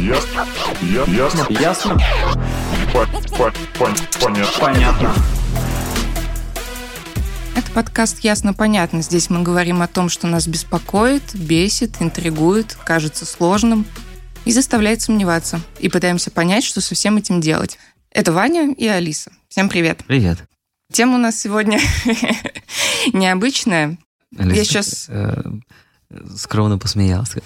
Ясно. Понятно. Это подкаст «Ясно-понятно». Здесь мы говорим о том, что нас беспокоит, бесит, интригует, кажется сложным и заставляет сомневаться. И пытаемся понять, что со всем этим делать. Это Ваня и Алиса. Всем привет. Привет. Тема у нас сегодня необычная. Алиса, я сейчас... скромно посмеялся.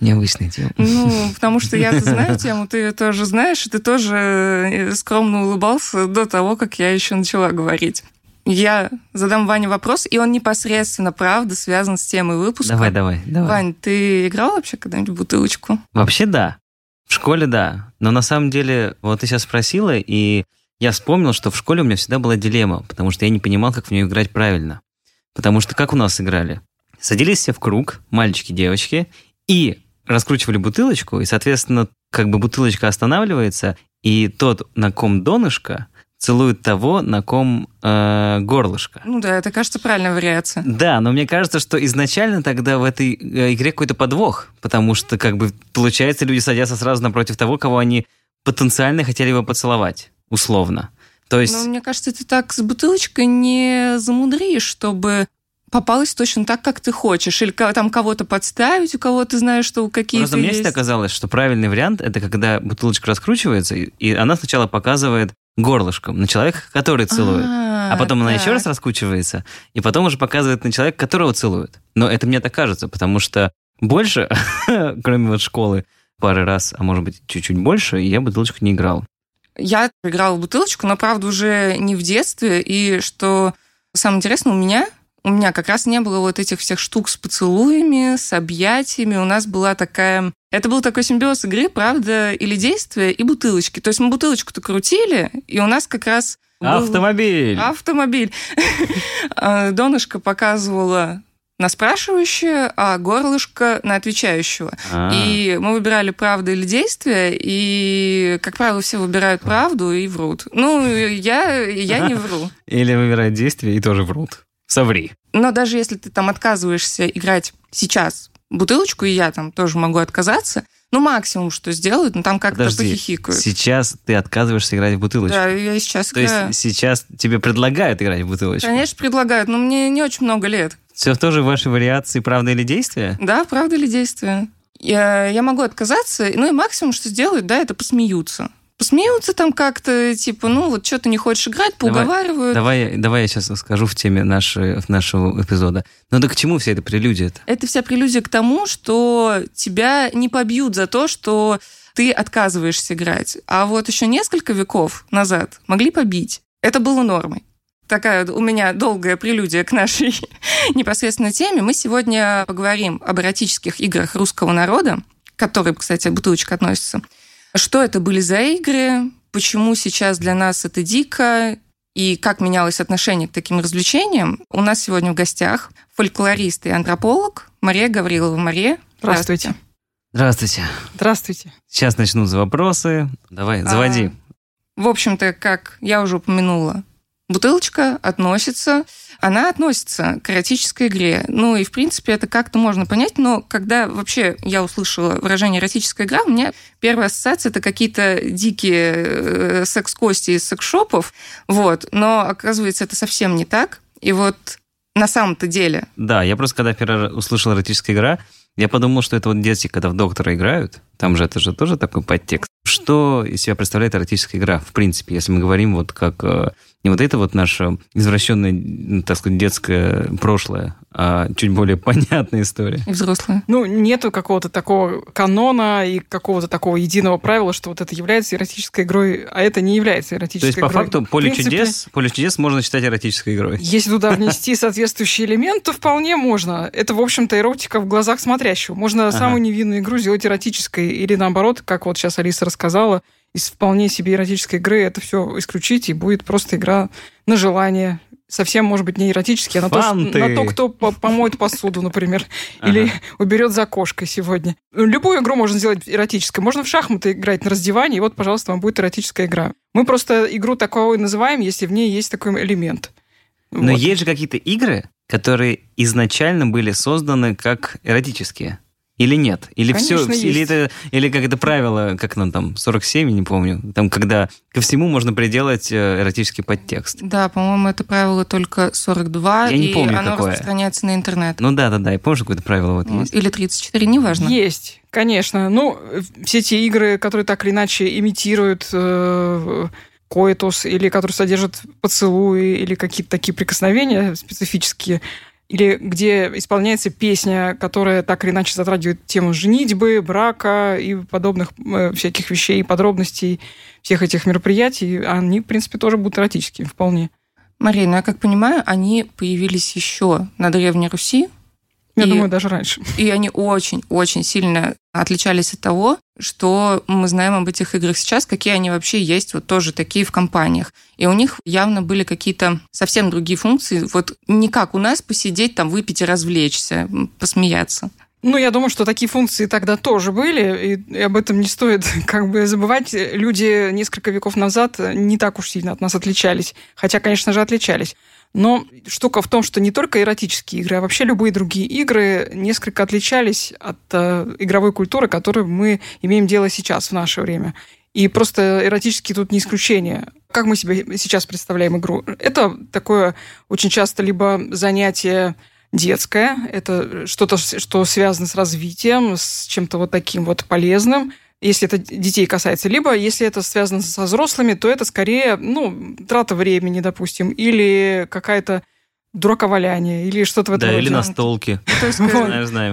Необычная тема. Ну, потому что я-то знаю тему, ты ее тоже знаешь, и ты тоже скромно улыбался до того, как я еще начала говорить. Я задам Ване вопрос, и он непосредственно, правда, связан с темой выпуска. Давай. Вань, ты играл вообще когда-нибудь в бутылочку? Вообще да. В школе да. Но на самом деле, вот ты сейчас спросила, и я вспомнил, что в школе у меня всегда была дилемма, потому что я не понимал, как в нее играть правильно. Потому что как у нас играли? Садились все в круг, мальчики, девочки, и раскручивали бутылочку, и, соответственно, как бы бутылочка останавливается, и тот, на ком донышко, целует того, на ком горлышко. Ну да, это, кажется, правильная вариация. Да, но мне кажется, что изначально тогда в этой игре какой-то подвох, потому что, как бы, получается, люди садятся сразу напротив того, кого они потенциально хотели бы поцеловать, условно. То есть... Ну, мне кажется, ты так с бутылочкой не замудришь, чтобы... попалась точно так, как ты хочешь. Или там кого-то подставить, у кого ты знаешь, что какие-то есть. Просто мне всегда казалось, что правильный вариант – это когда бутылочка раскручивается, и она сначала показывает горлышком на человека, который целует. А потом так. Она еще раз раскручивается, и потом уже показывает на человека, которого целует. Но это мне так кажется, потому что больше, кроме вот школы, пары раз, а может быть, чуть-чуть больше, я бутылочку не играл. Я играла в бутылочку, но, правда, уже не в детстве. И что самое интересное, у меня как раз не было вот этих всех штук с поцелуями, с объятиями. У нас была такая... Это был такой симбиоз игры, правда, или действия, и бутылочки. То есть мы бутылочку-то крутили, и у нас как раз... Автомобиль. Донышко показывало на спрашивающее, а горлышко на отвечающего. И мы выбирали правду или действие, и, как правило, все выбирают правду и врут. Ну, я не вру. Или выбирают действие и тоже врут. Соври. Но даже если ты там отказываешься играть сейчас бутылочку, и я там тоже могу отказаться, ну, максимум, что сделают, но там как-то похихикают. Сейчас ты отказываешься играть в бутылочку? Да, я сейчас играю. То есть сейчас тебе предлагают играть в бутылочку? Конечно, предлагают, но мне не очень много лет. Все тоже ваши вариации «Правда или действие»? Да, «Правда или действие». Я могу отказаться, ну, и максимум, что сделают, да, это посмеются. Посмеются там как-то, типа, ну, вот что ты не хочешь играть, поуговаривают. Давай я сейчас расскажу в теме нашего эпизода. Ну, да к чему вся эта прелюдия-то? Это вся прелюдия к тому, что тебя не побьют за то, что ты отказываешься играть. А вот еще несколько веков назад могли побить. Это было нормой. Такая у меня долгая прелюдия к нашей непосредственной теме. Мы сегодня поговорим об эротических играх русского народа, к которым, кстати, бутылочка относится. Что это были за игры, почему сейчас для нас это дико, и как менялось отношение к таким развлечениям. У нас сегодня в гостях фольклорист и антрополог Мария Гаврилова. Мария, здравствуйте. Здравствуйте. Сейчас начнутся вопросы. Давай, заводи. В общем-то, как я уже упомянула, бутылочка относится к эротической игре. Ну и, в принципе, это как-то можно понять, но когда вообще я услышала выражение «эротическая игра», у меня первая ассоциация – это какие-то дикие секс-кости из секс-шопов, вот. Но, оказывается, это совсем не так. И вот на самом-то деле... Да, я просто, когда первый раз услышала «эротическая игра», я подумал, что это вот дети, когда в доктора играют, там же это же тоже такой подтекст. Что из себя представляет эротическая игра, в принципе, если мы говорим вот как не вот это вот наше извращенное, так сказать, детское прошлое, а чуть более понятная история. И взрослая. Ну, нету какого-то такого канона и какого-то такого единого правила, что вот это является эротической игрой, а это не является эротической игрой. То есть, по факту, поле чудес можно считать эротической игрой. Если туда внести соответствующий элемент, то вполне можно. Это, в общем-то, эротика в глазах смотрящего. Можно самую невинную игру сделать эротической, или наоборот, как вот сейчас Алиса рассказала, из вполне себе эротической игры это все исключить, и будет просто игра на желание. Совсем, может быть, не эротически, а на то, кто помоет посуду, например, или уберет за кошкой сегодня. Любую игру можно сделать эротической. Можно в шахматы играть на раздевании, и вот, пожалуйста, вам будет эротическая игра. Мы просто игру такой называем, если в ней есть такой элемент. Но вот. Есть же какие-то игры, которые изначально были созданы как эротические. Или нет? Или конечно, все, есть. Или как это правило, как оно там, 47, не помню, там, когда ко всему можно приделать эротический подтекст. Да, по-моему, это правило только 42, я не помню, оно какое. Распространяется на интернет. Ну да, я помню, какое-то правило вот есть. Или 34, неважно. Есть, конечно. Ну, все те игры, которые так или иначе имитируют... коэтус, или который содержит поцелуи, или какие-то такие прикосновения специфические, или где исполняется песня, которая так или иначе затрагивает тему женитьбы, брака и подобных всяких вещей, подробностей всех этих мероприятий, они, в принципе, тоже будут эротические вполне. Мария, я как понимаю, они появились еще на Древней Руси. Я думаю, даже раньше. И они очень-очень сильно отличались от того, что мы знаем об этих играх сейчас, какие они вообще есть, вот тоже такие в компаниях. И у них явно были какие-то совсем другие функции. Вот не как у нас посидеть, там, выпить и развлечься, посмеяться. Ну, я думаю, что такие функции тогда тоже были, и об этом не стоит как бы забывать. Люди несколько веков назад не так уж сильно от нас отличались, хотя, конечно же, отличались. Но штука в том, что не только эротические игры, а вообще любые другие игры несколько отличались от игровой культуры, которую мы имеем дело сейчас, в наше время. И просто эротические тут не исключение. Как мы себе сейчас представляем игру? Это такое очень часто либо занятие детское, это что-то, что связано с развитием, с чем-то вот таким вот полезным, если это детей касается, либо если это связано со взрослыми, то это скорее, трата времени, допустим, или какая-то дураковаляние, или что-то в этом роде. Да, или настолки.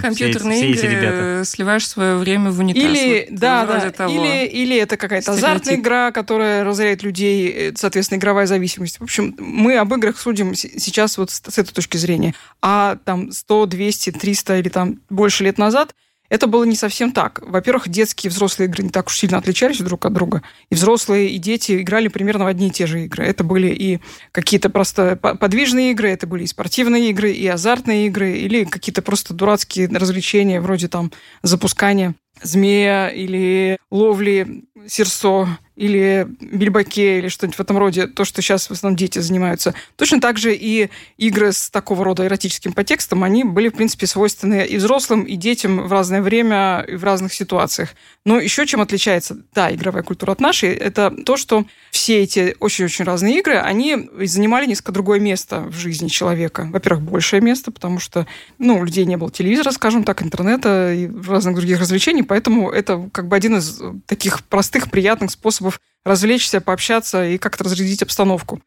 Компьютерные игры, сливаешь свое время в унитаз. Или это какая-то азартная игра, которая разоряет людей, соответственно, игровая зависимость. В общем, мы об играх судим сейчас вот с этой точки зрения. А там 100, 200, 300 или там больше лет назад это было не совсем так. Во-первых, детские и взрослые игры не так уж сильно отличались друг от друга. И взрослые, и дети играли примерно в одни и те же игры. Это были и какие-то просто подвижные игры, это были и спортивные игры, и азартные игры, или какие-то просто дурацкие развлечения, вроде там запускания змея, или ловли серсо, или бильбаке, или что-нибудь в этом роде, то, что сейчас в основном дети занимаются. Точно так же и игры с такого рода эротическим подтекстом, они были, в принципе, свойственны и взрослым, и детям в разное время, и в разных ситуациях. Но еще чем отличается та игровая культура от нашей, это то, что все эти очень-очень разные игры, они занимали несколько другое место в жизни человека. Во-первых, большее место, потому что, у людей не было телевизора, скажем так, интернета и разных других развлечений, поэтому это как бы один из таких простых, приятных способов развлечься, пообщаться и как-то разрядить обстановку.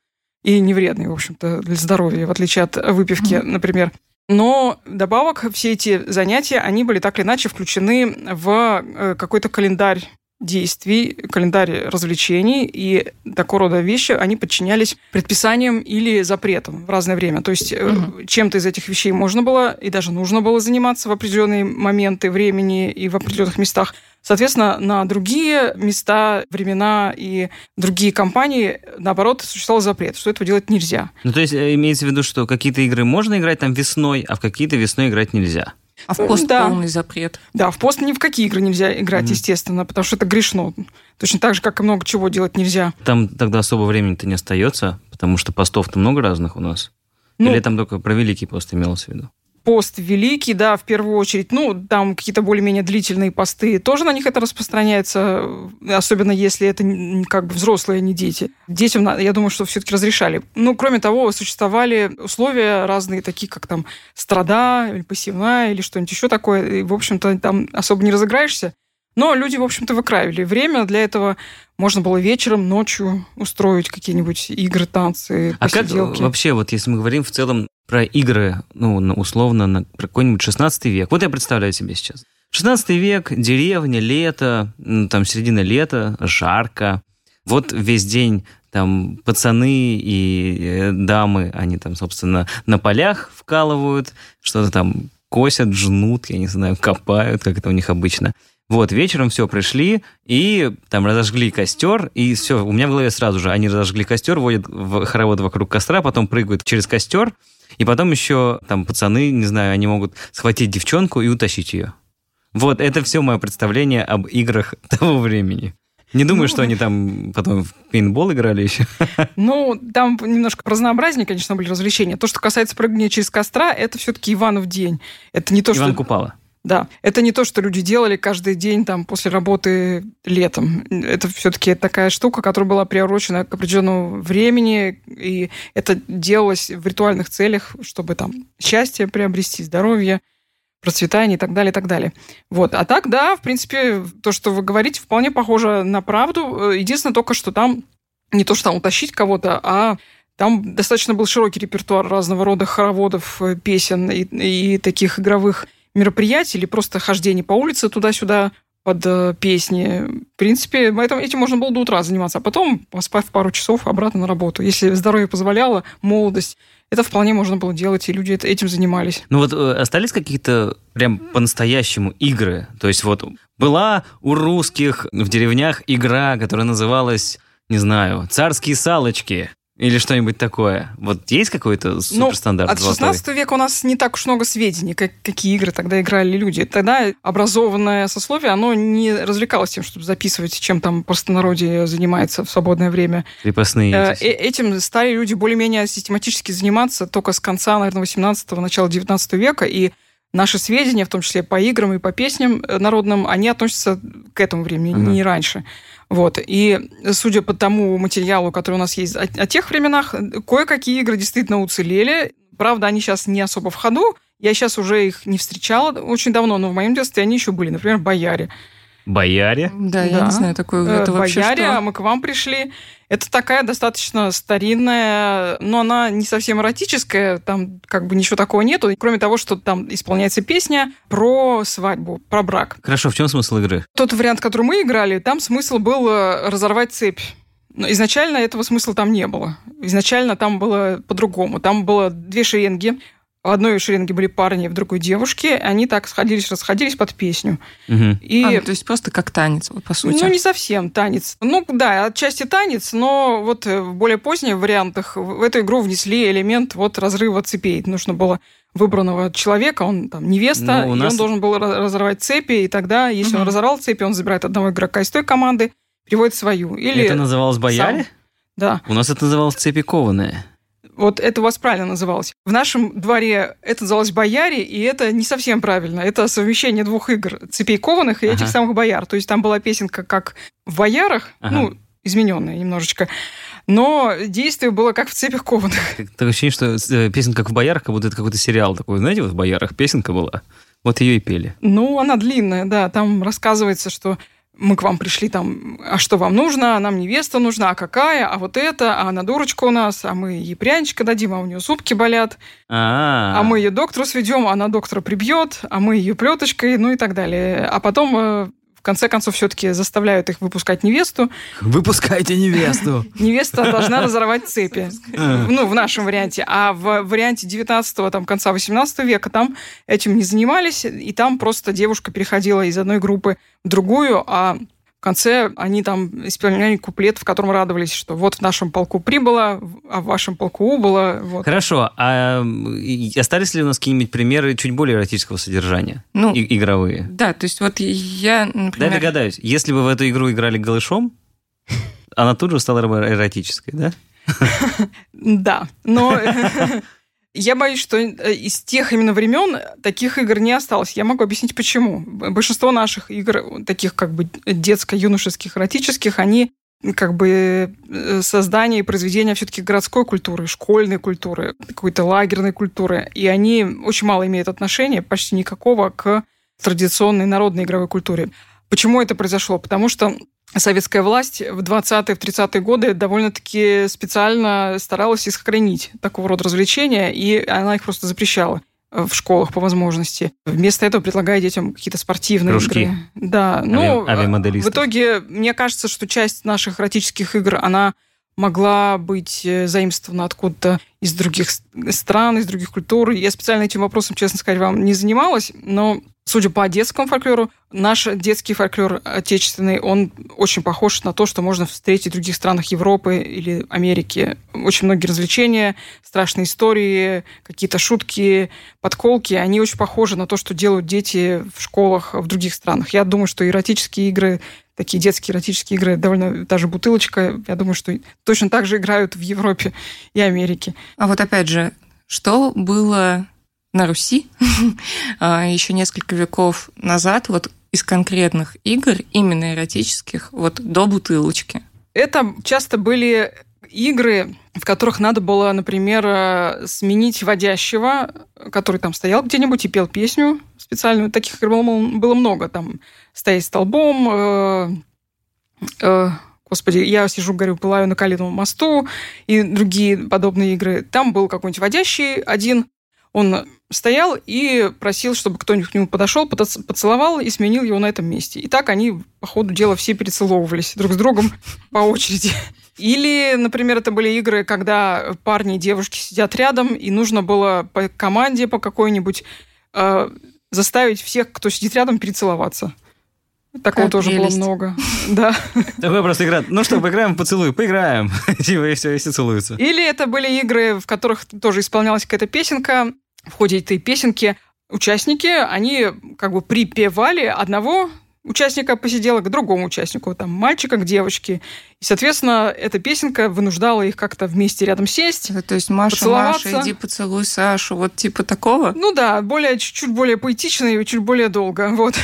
И невредный, в общем-то, для здоровья, в отличие от выпивки, например. Но вдобавок все эти занятия, они были так или иначе включены в какой-то календарь действий, календарь развлечений, и такого рода вещи, они подчинялись предписаниям или запретам в разное время. То есть чем-то из этих вещей можно было и даже нужно было заниматься в определенные моменты времени и в определенных местах. Соответственно, на другие места, времена и другие компании, наоборот, существовал запрет, что этого делать нельзя. То есть имеется в виду, что какие-то игры можно играть там весной, а в какие-то весной играть нельзя? А в пост полный запрет. Да, в пост ни в какие игры нельзя играть, естественно, потому что это грешно. Точно так же, как и много чего делать нельзя. Там тогда особо времени-то не остается, потому что постов-то много разных у нас. Или там только про Великий пост имелось в виду? Пост великий, да, в первую очередь. Там какие-то более-менее длительные посты. Тоже на них это распространяется, особенно если это как бы взрослые, не дети. Детям, я думаю, что все-таки разрешали. Кроме того, существовали условия разные, такие как там страда, или посевная, или что-нибудь еще такое. И, в общем-то, там особо не разыграешься. Но люди, в общем-то, выкраивали время для этого. Можно было вечером, ночью устроить какие-нибудь игры, танцы, посиделки. А как вообще, вот если мы говорим в целом про игры, условно, про какой-нибудь 16 век. Вот я представляю себе сейчас. 16 век, деревня, лето, там середина лета, жарко. Вот весь день там пацаны и дамы, они там, собственно, на полях вкалывают, что-то там косят, жнут, я не знаю, копают, как это у них обычно. Вот, вечером все, пришли, и там разожгли костер, и все, у меня в голове сразу же, они разожгли костер, водят хоровод вокруг костра, потом прыгают через костер, и потом еще там пацаны, не знаю, они могут схватить девчонку и утащить ее. Вот, это все мое представление об играх того времени. Не думаю, что они там потом в пейнтбол играли еще. Там немножко разнообразнее, конечно, были развлечения. То, что касается прыгания через костра, это все-таки Иванов день. Это не то, Иван Купала. Да, это не то, что люди делали каждый день там, после работы летом. Это все-таки такая штука, которая была приурочена к определенному времени, и это делалось в ритуальных целях, чтобы там счастье приобрести, здоровье, процветание и так далее, и так далее. Вот. А так, да, в принципе, то, что вы говорите, вполне похоже на правду. Единственное только, что там не то, что там утащить кого-то, а там достаточно был широкий репертуар разного рода хороводов, песен и таких игровых мероприятий или просто хождение по улице туда-сюда под песни. В принципе, этим можно было до утра заниматься, а потом поспать пару часов обратно на работу. Если здоровье позволяло, молодость, это вполне можно было делать, и люди этим занимались. Ну вот остались какие-то прям по-настоящему игры? То есть вот была у русских в деревнях игра, которая называлась, не знаю, «Царские салочки». Или что-нибудь такое. Вот есть какой-то суперстандарт? От 16 века у нас не так уж много сведений, какие игры тогда играли люди. Тогда образованное сословие, оно не развлекалось тем, чтобы записывать, чем там простонародье занимается в свободное время. Крепостные. Этим стали люди более-менее систематически заниматься только с конца, наверное, 18-го, начала 19 века. И наши сведения, в том числе по играм и по песням народным, они относятся к этому времени, не раньше. Вот. И судя по тому материалу, который у нас есть о тех временах, кое-какие игры действительно уцелели. Правда, они сейчас не особо в ходу. Я сейчас уже их не встречала очень давно, но в моем детстве они еще были. Например, бояре. Бояре? Да, я не знаю, такое это вообще бояре, что? А мы к вам пришли. Это такая достаточно старинная, но она не совсем эротическая, там как бы ничего такого нету, кроме того, что там исполняется песня про свадьбу, про брак. Хорошо, в чем смысл игры? Тот вариант, который мы играли, там смысл был разорвать цепь. Но изначально этого смысла там не было. Изначально там было по-другому. Там было две шеренги. В одной шеренге были парни, в другой девушки. Они так сходились-расходились под песню. Угу. И... то есть просто как танец, по сути. Ну, не совсем танец. Ну, да, отчасти танец, но вот в более поздних вариантах в эту игру внесли элемент разрыва цепей. Нужно было выбранного человека, он там невеста, и он должен был разорвать цепи, и тогда, если он разорвал цепи, он забирает одного игрока из той команды, приводит свою. Или это называлось бояре? Да. У нас это называлось цепи кованые. Вот это у вас правильно называлось. В нашем дворе это называлось бояре, и это не совсем правильно. Это совмещение двух игр, цепей кованых и этих самых бояр. То есть там была песенка как в боярах, измененная немножечко, но действие было как в цепях кованых. Такое ощущение, что песенка как в боярах, как будто это какой-то сериал такой. Знаете, в боярах песенка была, вот ее и пели. Ну, она длинная, да. Там рассказывается, что мы к вам пришли там, а что вам нужно, а нам невеста нужна, а какая, а вот это, а она дурочка у нас, а мы ей пряничка дадим, а у нее зубки болят, а мы ее доктору сведем, а она доктора прибьет, а мы ее плеточкой, ну и так далее. А потом, в конце концов, все-таки заставляют их выпускать невесту. Выпускайте невесту! Невеста должна разорвать цепи. Ну, в нашем варианте. А в варианте 19-го, там, конца 18 века, там этим не занимались, и там просто девушка переходила из одной группы в другую, а в конце они там исполняли куплет, в котором радовались, что вот в нашем полку прибыло, а в вашем полку убыло. Вот. Хорошо. А остались ли у нас какие-нибудь примеры чуть более эротического содержания? Ну, игровые. Да, то есть вот я, например... Да, я догадаюсь. Если бы в эту игру играли голышом, она тут же стала эротической, да? Да, но... Я боюсь, что из тех именно времен таких игр не осталось. Я могу объяснить, почему. Большинство наших игр, таких как бы детско-юношеских, эротических, они как бы создание и произведение все-таки городской культуры, школьной культуры, какой-то лагерной культуры. И они очень мало имеют отношения, почти никакого, к традиционной народной игровой культуре. Почему это произошло? Потому что советская власть в 20-е, в 30-е годы довольно-таки специально старалась искоренить такого рода развлечения, и она их просто запрещала в школах по возможности. Вместо этого предлагая детям какие-то спортивные кружки. Игры. Да, авиамоделистов. В итоге, мне кажется, что часть наших эротических игр, она могла быть заимствована откуда-то из других стран, из других культур. Я специально этим вопросом, честно сказать, вам не занималась, но... Судя по детскому фольклору, наш детский фольклор отечественный, он очень похож на то, что можно встретить в других странах Европы или Америки. Очень многие развлечения, страшные истории, какие-то шутки, подколки, они очень похожи на то, что делают дети в школах в других странах. Я думаю, что эротические игры, такие детские эротические игры, довольно даже «Бутылочка», я думаю, что точно так же играют в Европе и Америке. А вот опять же, что было... на Руси еще несколько веков назад вот из конкретных игр, именно эротических, вот до бутылочки. Это часто были игры, в которых надо было, например, сменить водящего, который там стоял где-нибудь и пел песню специальную. Таких игр было много. Там «Стоять столбом», «Господи, я сижу, горю, пылаю на Калиновом мосту» и другие подобные игры. Там был какой-нибудь водящий один, он стоял и просил, чтобы кто-нибудь к нему подошел, поцеловал и сменил его на этом месте. И так они, по ходу дела, все перецеловывались друг с другом по очереди. Или, например, это были игры, когда парни и девушки сидят рядом, и нужно было по команде по какой-нибудь заставить всех, кто сидит рядом, перецеловаться. Такого тоже было много. Да. Такое просто игра. Ну что, поиграем в поцелуй? Поиграем. И все, и все целуются. Или это были игры, в которых тоже исполнялась какая-то песенка. В ходе этой песенки участники, они как бы припевали одного участника посидела к другому участнику, там, мальчика к девочке. И, соответственно, эта песенка вынуждала их как-то вместе рядом сесть, то есть Маша, Маша, иди поцелуй Сашу, вот типа такого? Ну да, чуть-чуть более поэтично и чуть более долго, вот.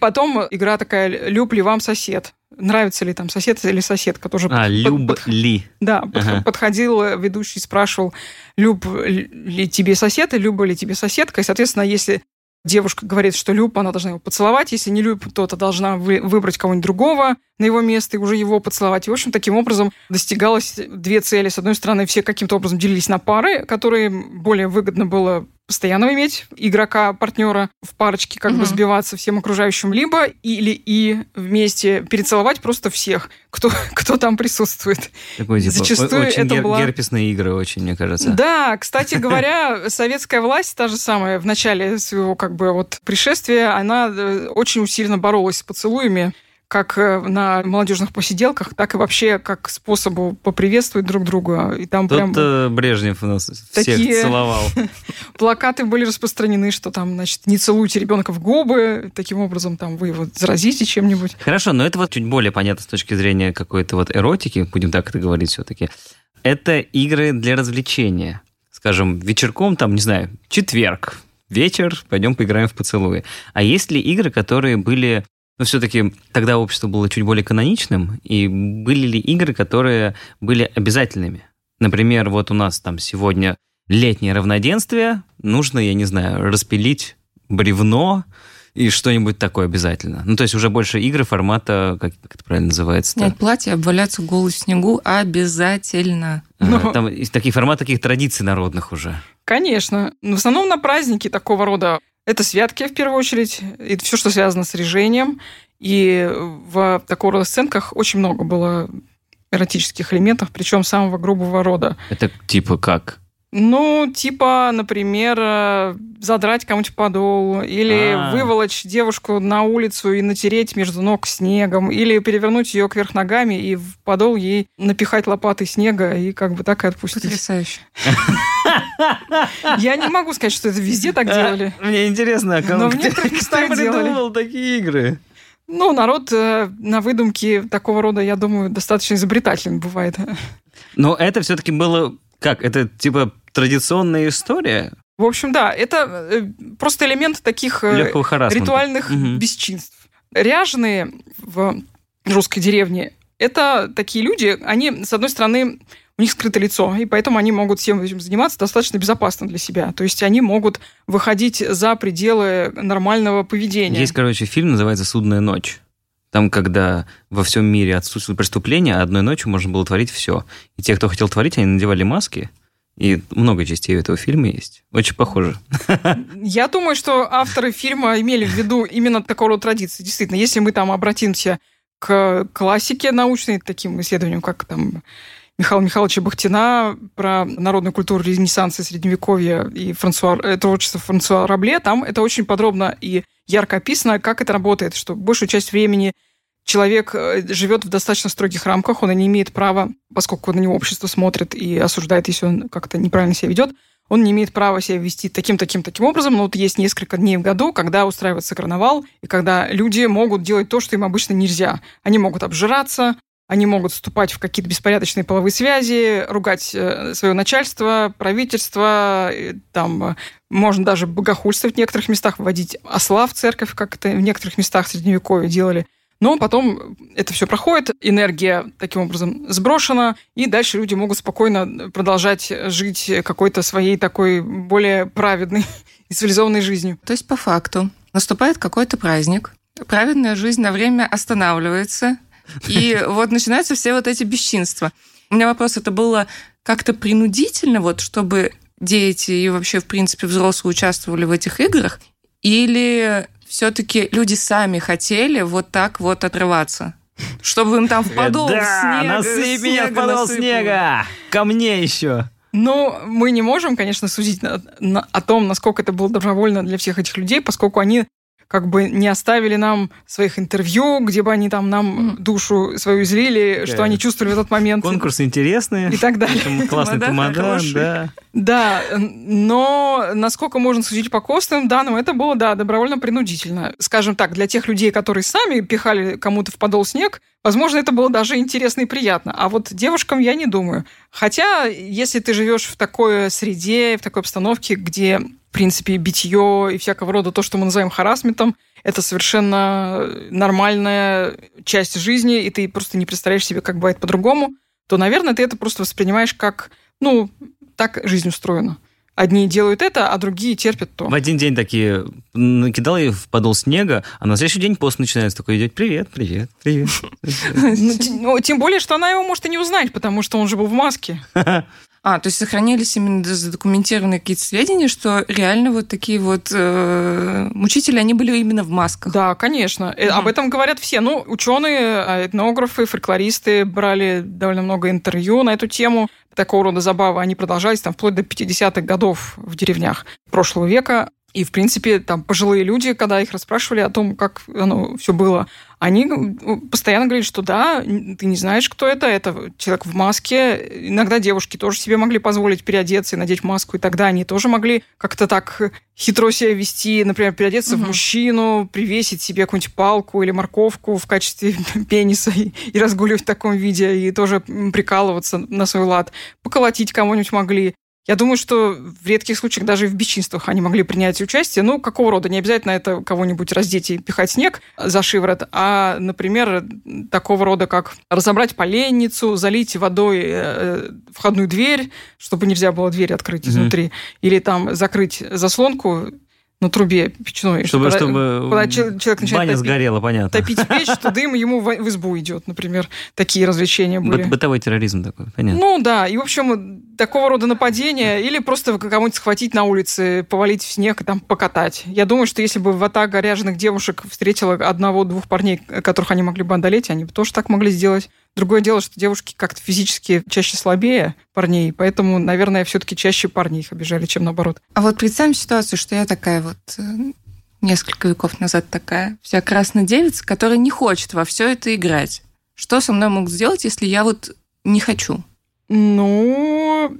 Потом игра такая «Люб ли вам сосед?». Нравится ли там сосед или соседка тоже? Люб ли. Да, подходил ведущий, спрашивал, люб ли тебе сосед и люба ли тебе соседка. И, соответственно, если девушка говорит, что люб, она должна его поцеловать. Если не люб, то она должна выбрать кого-нибудь другого на его место и уже его поцеловать. И, в общем, таким образом достигалось две цели. С одной стороны, все каким-то образом делились на пары, которые более выгодно было постоянно иметь игрока, партнера в парочке, как бы сбиваться всем окружающим, либо или вместе перецеловать просто всех, кто там присутствует. Такой, типа, зачастую очень это была герпесные игры, очень, мне кажется. Да, кстати говоря, советская власть, та же самая, в начале своего как бы вот пришествия, она очень усиленно боролась с поцелуями, как на молодежных посиделках, так и вообще как способу поприветствовать друг друга. И там тут прям Брежнев у нас всех целовал. Плакаты были распространены, что там, значит, не целуйте ребенка в губы, таким образом там вы его заразите чем-нибудь. Хорошо, но это вот чуть более понятно с точки зрения какой-то вот эротики, будем так это говорить все-таки. Это игры для развлечения. Скажем, вечерком, там, не знаю, четверг, вечер, пойдем поиграем в поцелуи. А есть ли игры, которые были... Но все-таки тогда общество было чуть более каноничным, и были ли игры, которые были обязательными? Например, вот у нас там сегодня летнее равноденствие, нужно, я не знаю, распилить бревно и что-нибудь такое обязательно. Ну, то есть уже больше игры формата, как это правильно называется? Нет, платье, обваляться голой в снегу обязательно. Там такие форматы, таких традиций народных уже. Конечно. В основном на праздники такого рода. Это святки, в первую очередь, и все, что связано с ряжением. И в такого рода сценках очень много было эротических элементов, причем самого грубого рода. Это типа как? Ну, типа, например, задрать кому-нибудь подол, или выволочь девушку на улицу и натереть между ног снегом, или перевернуть ее кверх ногами и в подол ей напихать лопатой снега и как бы так и отпустить. Потрясающе. Я не могу сказать, что это везде так делали. Мне интересно, кому придумал такие игры? Ну, народ на выдумки такого рода, я думаю, достаточно изобретательным бывает. Но это все-таки было... Как? Это типа традиционная история? В общем, да. Это просто элемент таких ритуальных бесчинств. Ряженые в русской деревне – это такие люди, они, с одной стороны, у них скрыто лицо, и поэтому они могут всем этим заниматься достаточно безопасно для себя. То есть они могут выходить за пределы нормального поведения. Есть, короче, фильм, называется «Судная ночь». Там, когда во всем мире отсутствовало преступление, одной ночью можно было творить все. И те, кто хотел творить, они надевали маски. И много частей этого фильма есть. Очень похоже. Я думаю, что авторы фильма имели в виду именно такого рода традиции. Действительно, если мы там обратимся к классике научной, таким исследованиям, как там Михаила Михайловича Бахтина про народную культуру Ренессанса и Средневековья и творчество Франсуа Рабле, там это очень подробно и ярко описано, как это работает, что большую часть времени человек живет в достаточно строгих рамках, он не имеет права, поскольку на него общество смотрит и осуждает, если он как-то неправильно себя ведет, он не имеет права себя вести таким образом, но вот есть несколько дней в году, когда устраивается карнавал, и когда люди могут делать то, что им обычно нельзя. Они могут обжираться, Они могут вступать в какие-то беспорядочные половые связи, ругать свое начальство, правительство, там... Можно даже богохульствовать в некоторых местах, вводить осла в церковь, как это в некоторых местах в Средневековье делали. Но потом это все проходит, энергия таким образом сброшена, и дальше люди могут спокойно продолжать жить какой-то своей такой более праведной и цивилизованной жизнью. То есть по факту наступает какой-то праздник, праведная жизнь на время останавливается, и вот начинаются все вот эти бесчинства. У меня вопрос, это было как-то принудительно, вот чтобы... дети и вообще, в принципе, взрослые участвовали в этих играх? Или все-таки люди сами хотели вот так вот отрываться? Чтобы им там в подол снега... Да, насыпь меня в подол снега! Ко мне еще! Ну, мы не можем, конечно, судить о том, насколько это было добровольно для всех этих людей, поскольку они как бы не оставили нам своих интервью, где бы они там нам душу свою излили, да, что они чувствовали в этот момент. Конкурсы интересные. И так далее. Классный тамадан, да. Да, но насколько можно судить по костным данным, это было, да, добровольно-принудительно. Скажем так, для тех людей, которые сами пихали кому-то в подол снег, возможно, это было даже интересно и приятно. А вот девушкам я не думаю. Хотя, если ты живешь в такой среде, в такой обстановке, где... в принципе, битье и всякого рода то, что мы называем харассментом, это совершенно нормальная часть жизни, и ты просто не представляешь себе, как бывает по-другому, то, наверное, ты это просто воспринимаешь как, ну, так жизнь устроена. Одни делают это, а другие терпят то. В один день такие накидал ее в подол снега, а на следующий день пост начинается такой идет: привет, привет, привет. Тем более, что она его может и не узнать, потому что он же был в маске. А, то есть сохранились именно задокументированные какие-то сведения, что реально вот такие вот мучители, они были именно в масках. Да, конечно. Mm-hmm. Об этом говорят все. Ну, ученые, этнографы, фольклористы брали довольно много интервью на эту тему. Такого рода забавы, они продолжались там вплоть до 50-х годов в деревнях прошлого века. И, в принципе, там пожилые люди, когда их расспрашивали о том, как оно все было, они постоянно говорили, что да, ты не знаешь, кто это человек в маске. Иногда девушки тоже себе могли позволить переодеться и надеть маску, и тогда они тоже могли как-то так хитро себя вести, например, переодеться в мужчину, привесить себе какую-нибудь палку или морковку в качестве пениса и разгуливать в таком виде, и тоже прикалываться на свой лад, поколотить кого-нибудь могли. Я думаю, что в редких случаях даже в бесчинствах они могли принять участие. Ну, какого рода? Не обязательно это кого-нибудь раздеть и пихать снег за шиворот, а, например, такого рода, как разобрать поленницу, залить водой входную дверь, чтобы нельзя было дверь открыть изнутри, или там закрыть заслонку на трубе печной. Чтобы человек начинает баня сгорела, понятно. Топить печь, что дым ему в избу идет, например. Такие развлечения были. Бытовой терроризм такой, понятно. Ну да, и в общем, такого рода нападения, или просто кому-нибудь схватить на улице, повалить в снег и там покатать. Я думаю, что если бы ватага ряженых девушек встретила одного-двух парней, которых они могли бы одолеть, они бы тоже так могли сделать. Другое дело, что девушки как-то физически чаще слабее парней, поэтому, наверное, все-таки чаще парни их обижали, чем наоборот. А вот представим ситуацию, что я такая вот несколько веков назад такая вся красная девица, которая не хочет во все это играть. Что со мной могут сделать, если я вот не хочу? Ну,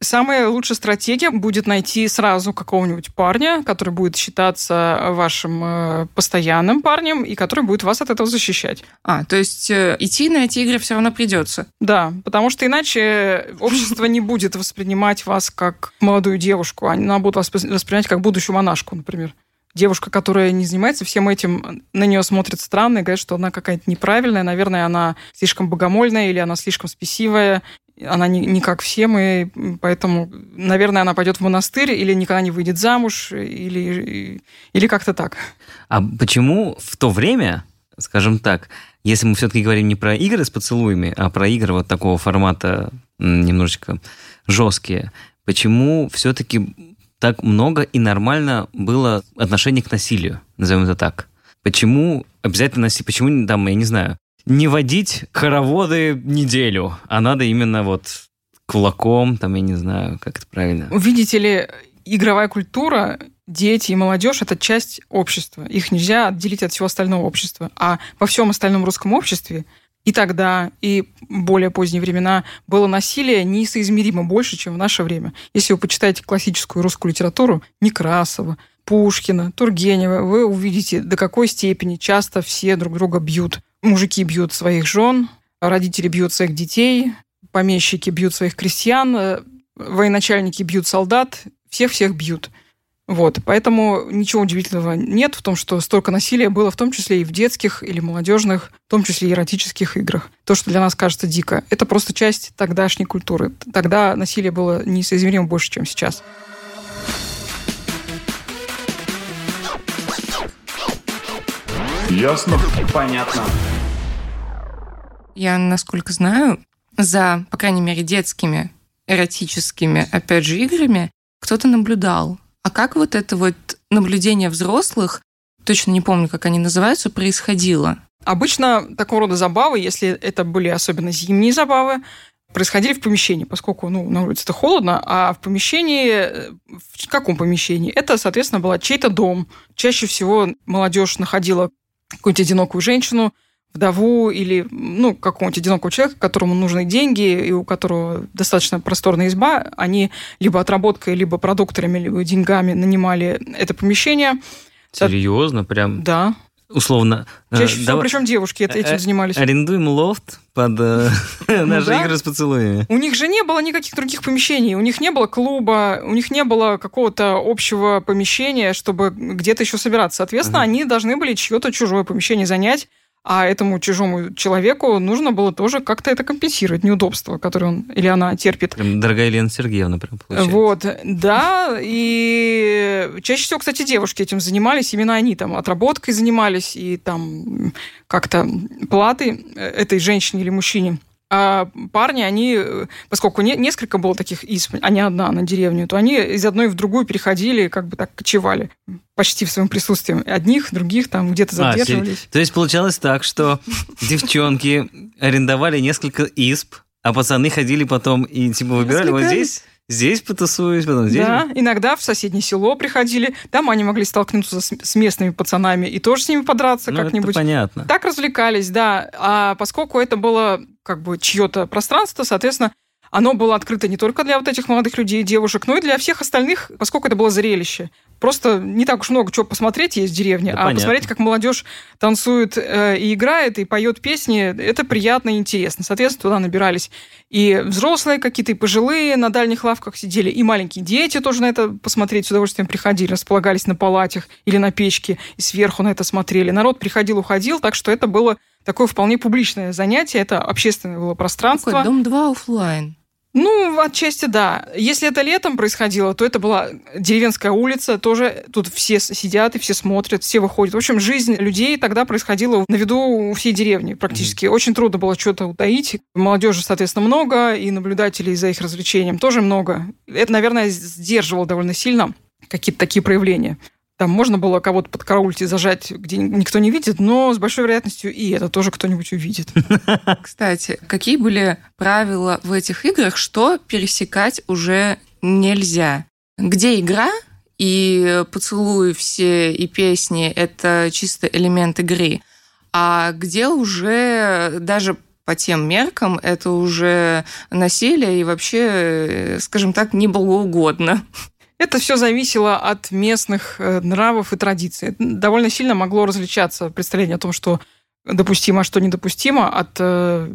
самая лучшая стратегия будет найти сразу какого-нибудь парня, который будет считаться вашим постоянным парнем и который будет вас от этого защищать. А, то есть идти на эти игры все равно придется. Да, потому что иначе общество не будет воспринимать вас как молодую девушку, она будет вас воспринимать как будущую монашку, например. Девушка, которая не занимается всем этим, на нее смотрят странно и говорят, что она какая-то неправильная, наверное, она слишком богомольная или она слишком спесивая. Она не как все мы, поэтому, наверное, она пойдет в монастырь или никогда не выйдет замуж, или как-то так. А почему в то время, скажем так, если мы все-таки говорим не про игры с поцелуями, а про игры вот такого формата немножечко жесткие, почему все-таки так много и нормально было отношение к насилию, назовем это так? Почему обязательно насилие? Почему, там, я не знаю, не водить хороводы неделю, а надо именно вот кулаком, там, я не знаю, как это правильно. Видите ли, игровая культура, дети и молодежь – это часть общества. Их нельзя отделить от всего остального общества. А во всем остальном русском обществе и тогда, и более поздние времена было насилие несоизмеримо больше, чем в наше время. Если вы почитаете классическую русскую литературу Некрасова, Пушкина, Тургенева, вы увидите, до какой степени часто все друг друга бьют. Мужики бьют своих жен, родители бьют своих детей, помещики бьют своих крестьян, военачальники бьют солдат, всех-всех бьют. Вот. Поэтому ничего удивительного нет в том, что столько насилия было, в том числе и в детских или молодежных, в том числе и эротических играх. То, что для нас кажется дико, это просто часть тогдашней культуры. Тогда насилие было несоизмеримо больше, чем сейчас. Ясно? Понятно. Я, насколько знаю, за, по крайней мере, детскими эротическими, опять же, играми кто-то наблюдал. А как вот это вот наблюдение взрослых, точно не помню, как они называются, происходило? Обычно такого рода забавы, если это были особенно зимние забавы, происходили в помещении, поскольку на улице-то холодно, а в помещении... В каком помещении? Это, соответственно, был чей-то дом. Чаще всего молодежь находила какую-нибудь одинокую женщину, вдову или какого-нибудь одинокого человека, которому нужны деньги и у которого достаточно просторная изба. Они либо отработкой, либо продукторами, либо деньгами нанимали это помещение. Серьезно? Прям? Да. Условно. Чаще всего, причем девушки этим занимались. Арендуем лофт под наши игры с поцелуями. У них же не было никаких других помещений. У них не было клуба, у них не было какого-то общего помещения, чтобы где-то еще собираться. Соответственно, они должны были чье-то чужое помещение занять, а этому чужому человеку нужно было тоже как-то это компенсировать, неудобство, которое он или она терпит. Прям дорогая Елена Сергеевна прям получается. Вот, да, и чаще всего, кстати, девушки этим занимались, именно они там отработкой занимались и там как-то платой этой женщине или мужчине. А парни, они, поскольку несколько было таких исп, а не одна на деревню, то они из одной в другую переходили, как бы так кочевали почти в своем присутствии. Одних, других там где-то задерживались. То есть получалось так, что девчонки арендовали несколько исп, а пацаны ходили потом и типа выбирали вот здесь... Здесь потусуюсь, потом здесь. Да, иногда в соседнее село приходили. Там они могли столкнуться с местными пацанами и тоже с ними подраться как-нибудь. Это понятно. Так развлекались, да. А поскольку это было как бы чье-то пространство, соответственно, оно было открыто не только для вот этих молодых людей и девушек, но и для всех остальных, поскольку это было зрелище. Просто не так уж много чего посмотреть есть в деревне, да, а понятно. Посмотреть, как молодежь танцует и играет, и поет песни, это приятно и интересно. Соответственно, туда набирались и взрослые какие-то, и пожилые на дальних лавках сидели, и маленькие дети тоже на это посмотреть с удовольствием приходили, располагались на палатях или на печке, и сверху на это смотрели. Народ приходил, уходил, так что это было такое вполне публичное занятие, это общественное было пространство. Какой Дом-2 офлайн. Отчасти да. Если это летом происходило, то это была деревенская улица, тоже тут все сидят и все смотрят, все выходят. В общем, жизнь людей тогда происходила на виду у всей деревни практически. Очень трудно было что-то утаить. Молодежи, соответственно, много, и наблюдателей за их развлечением тоже много. Это, наверное, сдерживало довольно сильно какие-то такие проявления. Там можно было кого-то подкараулить и зажать, где никто не видит, но с большой вероятностью и это тоже кто-нибудь увидит. Кстати, какие были правила в этих играх, что пересекать уже нельзя? Где игра и поцелуи все, и песни – это чисто элемент игры, а где уже даже по тем меркам это уже насилие и вообще, скажем так, не было угодно? Это все зависело от местных нравов и традиций. Довольно сильно могло различаться представление о том, что допустимо, а что недопустимо, от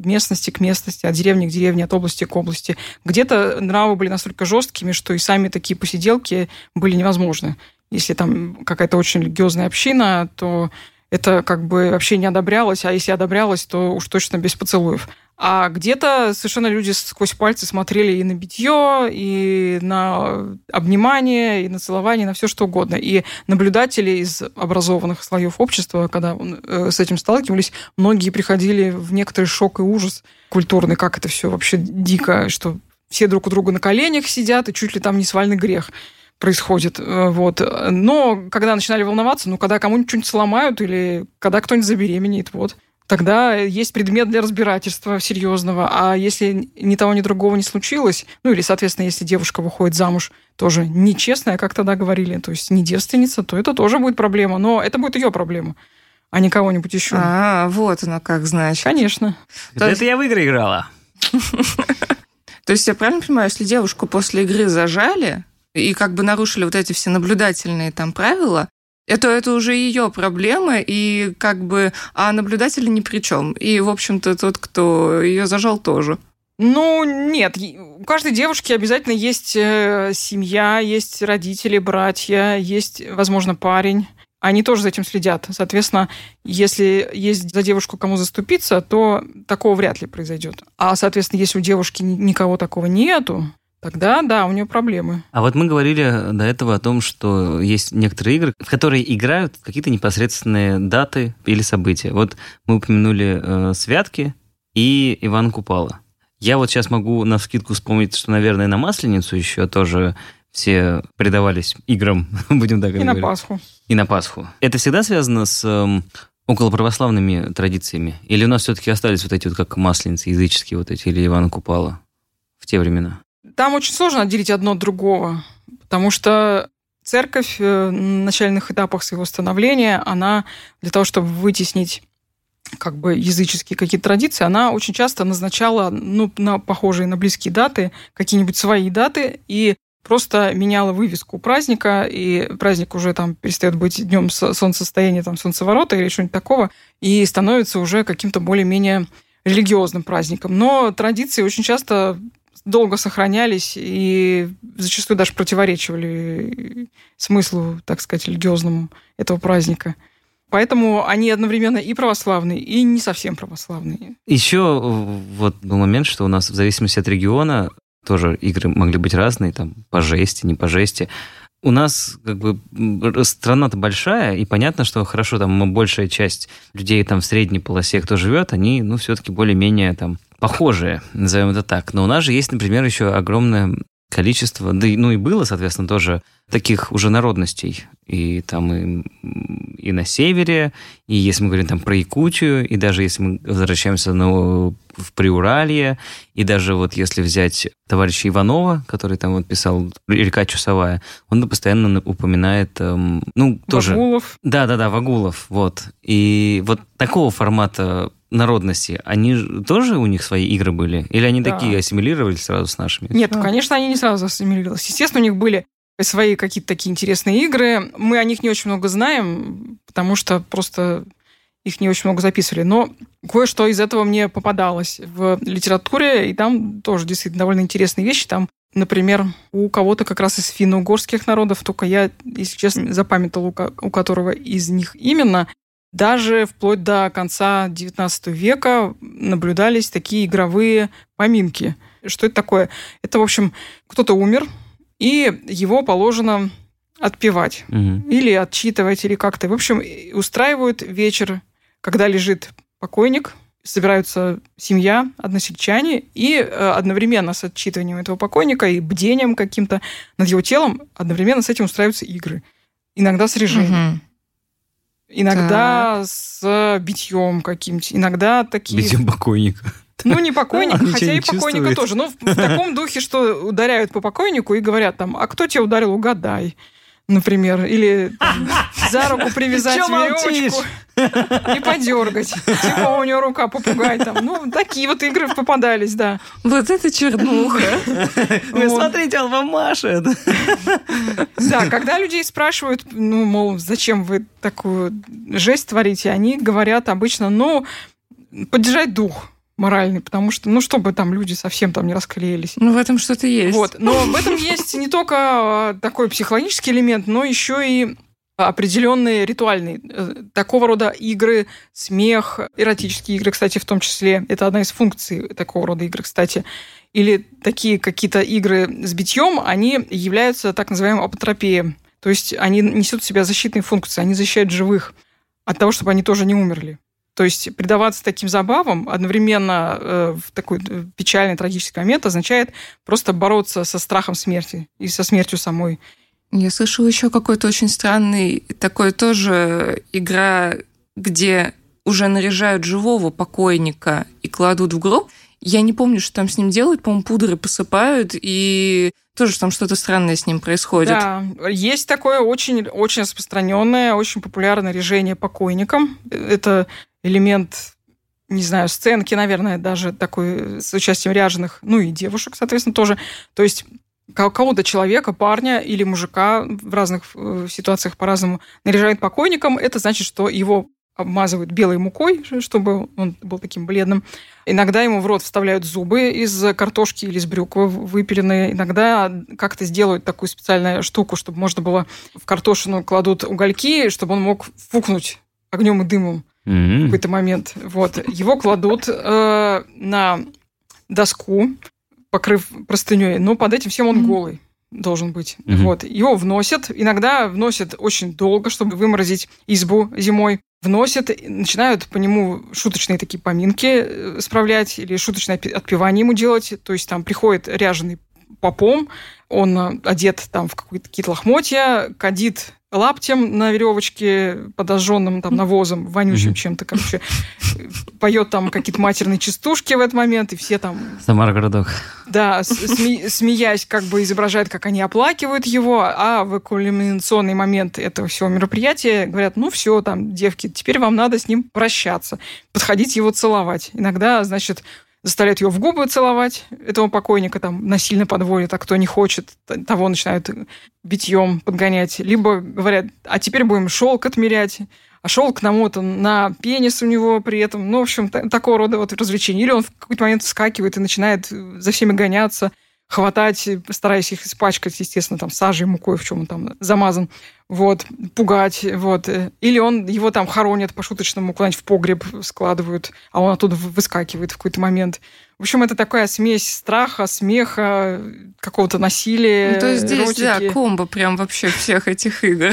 местности к местности, от деревни к деревне, от области к области. Где-то нравы были настолько жесткими, что и сами такие посиделки были невозможны. Если там какая-то очень религиозная община, то это как бы вообще не одобрялось, а если одобрялось, то уж точно без поцелуев. А где-то совершенно люди сквозь пальцы смотрели и на битье, и на обнимание, и на целование, на все что угодно. И наблюдатели из образованных слоев общества, когда с этим сталкивались, многие приходили в некоторый шок и ужас культурный, как это все вообще дико, что все друг у друга на коленях сидят, и чуть ли там не свальный грех происходит. Вот. Но когда начинали волноваться, когда кому-нибудь что-нибудь сломают или когда кто-нибудь забеременеет, тогда есть предмет для разбирательства серьезного. А если ни того, ни другого не случилось, или, соответственно, если девушка выходит замуж, тоже нечестная, как тогда говорили, то есть не девственница, то это тоже будет проблема. Но это будет ее проблема, а не кого-нибудь еще. А, вот оно как, значит. Конечно. Это я в игры играла. То есть я правильно понимаю, если девушку после игры зажали и как бы нарушили вот эти все наблюдательные там правила, Это уже ее проблема, и как бы, а наблюдатели ни при чем. И, в общем-то, тот, кто ее зажал, тоже. Ну, нет. У каждой девушки обязательно есть семья, есть родители, братья, есть, возможно, парень. Они тоже за этим следят. Соответственно, если есть за девушку кому заступиться, то такого вряд ли произойдет. А, соответственно, если у девушки никого такого нету, тогда, да, у нее проблемы. А вот мы говорили до этого о том, что есть некоторые игры, в которые играют какие-то непосредственные даты или события. Вот мы упомянули «Святки» и «Иван Купала». Я вот сейчас могу навскидку вспомнить, что, наверное, на Масленицу еще тоже все предавались играм, будем так говорить. И на Пасху. И на Пасху. Это всегда связано с околоправославными традициями? Или у нас все-таки остались вот эти вот как Масленицы, языческие вот эти, или Иван Купала в те времена? Там очень сложно отделить одно от другого, потому что церковь на начальных этапах своего становления, она для того, чтобы вытеснить как бы языческие какие-то традиции, она очень часто назначала, ну, на похожие на близкие даты, какие-нибудь свои даты, и просто меняла вывеску праздника, и праздник уже там перестает быть днем солнцестояния, там, солнцеворота или что-нибудь такого, и становится уже каким-то более-менее религиозным праздником. Но традиции очень часто долго сохранялись и зачастую даже противоречивали смыслу, так сказать, религиозному этого праздника. Поэтому они одновременно и православные, и не совсем православные. Еще вот был момент, что у нас в зависимости от региона тоже игры могли быть разные, там, по жести, не по жести. У нас как бы страна-то большая, и понятно, что хорошо, там большая часть людей там в средней полосе, кто живет, они, ну, все-таки более-менее там похожие, назовем это так. Но у нас же есть, например, еще огромное количество, да, ну и было, соответственно, тоже таких уже народностей. И там и на севере, и если мы говорим там про Якутию, и даже если мы возвращаемся в Приуралье, и даже вот если взять товарища Иванова, который там вот писал «Река Чусовая», он постоянно упоминает, ну, тоже... Вагулов. Да-да-да, Вагулов, вот. И вот такого формата народности, они тоже у них свои игры были? Или они такие ассимилировались сразу с нашими? Нет, конечно, они не сразу ассимилировались. Естественно, у них были свои какие-то такие интересные игры. Мы о них не очень много знаем, потому что просто их не очень много записывали. Но кое-что из этого мне попадалось в литературе, и там тоже действительно довольно интересные вещи. Там, например, у кого-то как раз из финно-угорских народов, только я, если честно, запамятовала, у которого из них именно, даже вплоть до конца XIX века наблюдались такие игровые поминки. Что это такое? Это, в общем, кто-то умер, и его положено отпевать. Угу. Или отчитывать, или как-то. В общем, устраивают вечер, когда лежит покойник, собираются семья, односельчане, и одновременно с отчитыванием этого покойника и бдением каким-то над его телом одновременно с этим устраиваются игры. Иногда с режимом. Угу. Иногда с битьем каким-то, иногда такие... Битьем покойника. Ну, не покойника, хотя и покойника тоже. Но в таком духе, что ударяют по покойнику и говорят там, а кто тебя ударил, угадай, например. Или там, за руку привязать веревочку и подергать. Типа у него рука попугай там. Ну, такие вот игры попадались, да. Вот это чернуха. Вы смотрите, он вам машет. Да, когда людей спрашивают, ну, мол, зачем вы такую жесть творите, они говорят обычно, ну, поддержать дух моральный, потому что, ну, чтобы там люди совсем там не расклеились. Ну, в этом что-то есть. Вот. Но в этом есть не только такой психологический элемент, но еще и определенные ритуальные. Такого рода игры, смех, эротические игры, кстати, в том числе. Это одна из функций такого рода игр, кстати. Или такие какие-то игры с битьем, они являются так называемой апотропией. То есть они несут в себя защитные функции, они защищают живых от того, чтобы они тоже не умерли. То есть предаваться таким забавам одновременно в такой печальный, трагический момент означает просто бороться со страхом смерти и со смертью самой. Я слышала еще какой-то очень странный такой тоже игра, где уже наряжают живого покойника и кладут в гроб. Я не помню, что там с ним делают, по-моему, пудры посыпают, и тоже там что-то странное с ним происходит. Да, есть такое очень распространенное, очень популярное ряжение покойникам. Это элемент, не знаю, сценки, наверное, даже такой с участием ряженых, ну и девушек, соответственно, тоже. То есть какого-то человека, парня или мужика в разных ситуациях по-разному наряжают покойником, это значит, что его обмазывают белой мукой, чтобы он был таким бледным. Иногда ему в рот вставляют зубы из картошки или из брюквы выпиленные. Иногда как-то сделают такую специальную штуку, чтобы можно было в картошину кладут угольки, чтобы он мог фукнуть огнем и дымом в какой-то момент. Вот. Его кладут на доску, покрыв простыней, но под этим всем он голый должен быть. Вот. Его вносят. Иногда вносят очень долго, чтобы выморозить избу зимой. Вносят, начинают по нему шуточные такие поминки справлять или шуточное отпевание ему делать. То есть там приходит ряженый попом, он одет там в какие-то лохмотья, кадит лаптем на веревочке, подожженным там навозом, вонючим чем-то, короче. Поет там какие-то матерные частушки в этот момент, и все там... Самар-городок. Да, смеясь, как бы изображают, как они оплакивают его, а в кульминационный момент этого всего мероприятия говорят, ну все, там, девки, теперь вам надо с ним прощаться, подходить его целовать. Иногда, значит... заставляют его в губы целовать, этого покойника там насильно подводят, а кто не хочет, того начинают битьем подгонять. Либо говорят, а теперь будем шелк отмерять, а шелк намотан на пенис у него при этом. Ну, в общем, такого рода вот развлечения. Или он в какой-то момент вскакивает и начинает за всеми гоняться, хватать, стараясь их испачкать, естественно, там, сажей, мукой, в чем он там замазан, вот, пугать, вот. Или он, его там хоронят по-шуточному, куда-нибудь в погреб складывают, а он оттуда выскакивает в какой-то момент. В общем, это такая смесь страха, смеха, какого-то насилия, ну, то есть здесь, эротики. Да, комбо прям вообще всех этих игр.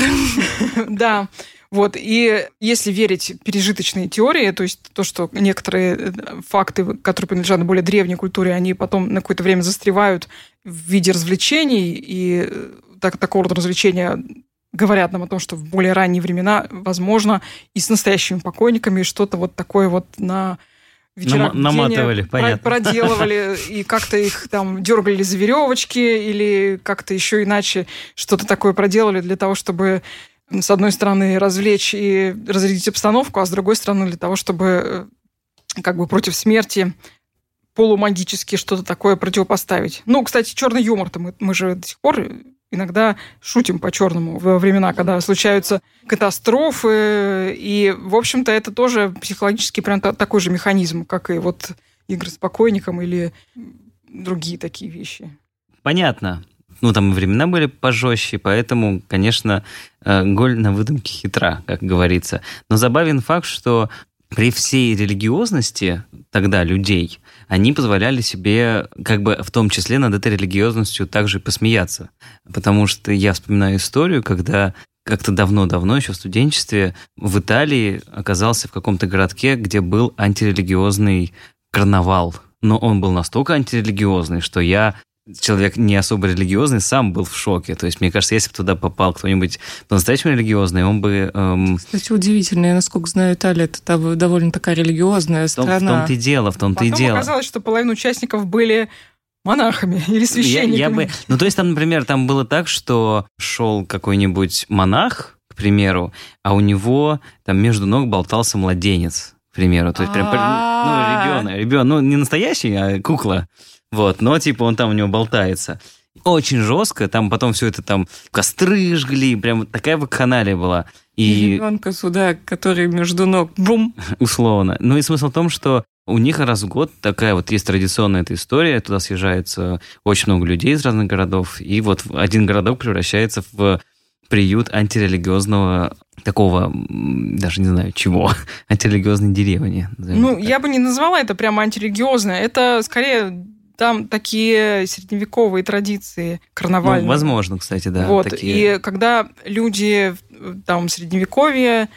Да. Вот, и если верить пережиточной теории, то есть то, что некоторые факты, которые принадлежат более древней культуре, они потом на какое-то время застревают в виде развлечений, и такого рода развлечения говорят нам о том, что в более ранние времена, возможно, и с настоящими покойниками что-то вот такое вот на... наматывали, понятно. Проделывали, и как-то их там дергали за веревочки, или как-то еще иначе что-то такое проделали для того, чтобы... с одной стороны, развлечь и разрядить обстановку, а с другой стороны, для того, чтобы как бы против смерти полумагически что-то такое противопоставить. Ну, кстати, черный юмор-то мы же до сих пор иногда шутим по-черному во времена, когда случаются катастрофы, и, в общем-то, это тоже психологически прям такой же механизм, как и вот игры с покойником или другие такие вещи. Понятно. Ну, там и времена были пожестче, поэтому, конечно, голь на выдумке хитра, как говорится. Но забавен факт, что при всей религиозности тогда людей, они позволяли себе, как бы в том числе над этой религиозностью, также посмеяться. Потому что я вспоминаю историю, когда как-то давно-давно, еще в студенчестве, в Италии оказался в каком-то городке, где был антирелигиозный карнавал. Но он был настолько антирелигиозный, что я... человек не особо религиозный, сам был в шоке. То есть, мне кажется, если бы туда попал кто-нибудь по-настоящему религиозный, он бы... Кстати, удивительно. Я, насколько знаю, Италия это довольно такая религиозная страна. В том-то и дело. Потом оказалось, что половина участников были монахами или священниками. Ну, то есть, там, например, там было так, что шел какой-нибудь монах, к примеру, а у него там между ног болтался младенец, к примеру. То есть, прям, ну, ребенок. Ну, не настоящий, а кукла. Вот, но типа он там у него болтается. Очень жестко, там потом все это там костры жгли, прям такая вакханалия была. И ребенка сюда, который между ног, бум! Условно. Ну и смысл в том, что у них раз в год такая вот есть традиционная эта история, туда съезжается очень много людей из разных городов, и вот один городок превращается в приют антирелигиозного такого, даже не знаю чего, антирелигиозной деревни. Ну, так. Я бы не назвала это прямо антирелигиозное, это скорее... Там такие средневековые традиции карнавальные. Ну, возможно, кстати, да. Вот. Такие... И когда люди там в Средневековье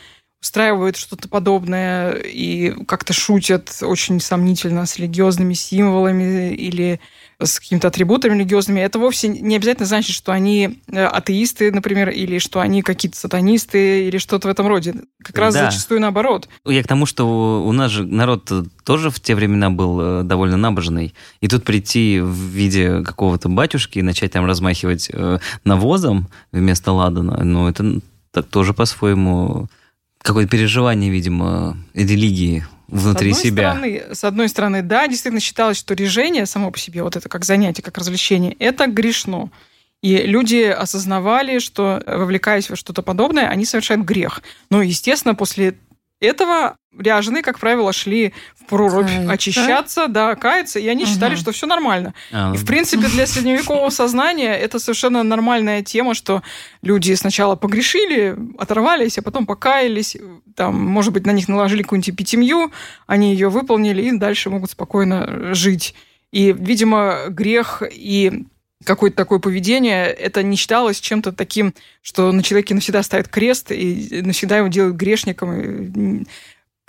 устраивают что-то подобное и как-то шутят очень сомнительно с религиозными символами или с какими-то атрибутами религиозными, это вовсе не обязательно значит, что они атеисты, например, или что они какие-то сатанисты, или что-то в этом роде. Как раз да. Зачастую наоборот. Я к тому, что у нас же народ тоже в те времена был довольно набожный. И тут прийти в виде какого-то батюшки и начать там размахивать навозом вместо ладана, ну, это тоже по-своему какое-то переживание, видимо, религии. внутри себя. С одной стороны, да, действительно считалось, что режение само по себе, вот это как занятие, как развлечение, это грешно. И люди осознавали, что, вовлекаясь во что-то подобное, они совершают грех. Но, естественно, после этого ряженые, как правило, шли в прорубь очищаться, да, каяться, и они считали, что все нормально. И, в принципе, для средневекового сознания это совершенно нормальная тема, что люди сначала погрешили, оторвались, а потом покаялись, там, может быть, на них наложили какую-нибудь эпитемью, они ее выполнили и дальше могут спокойно жить. И, видимо, грех и какое-то такое поведение, это не считалось чем-то таким, что на человеке навсегда ставят крест и навсегда его делают грешником.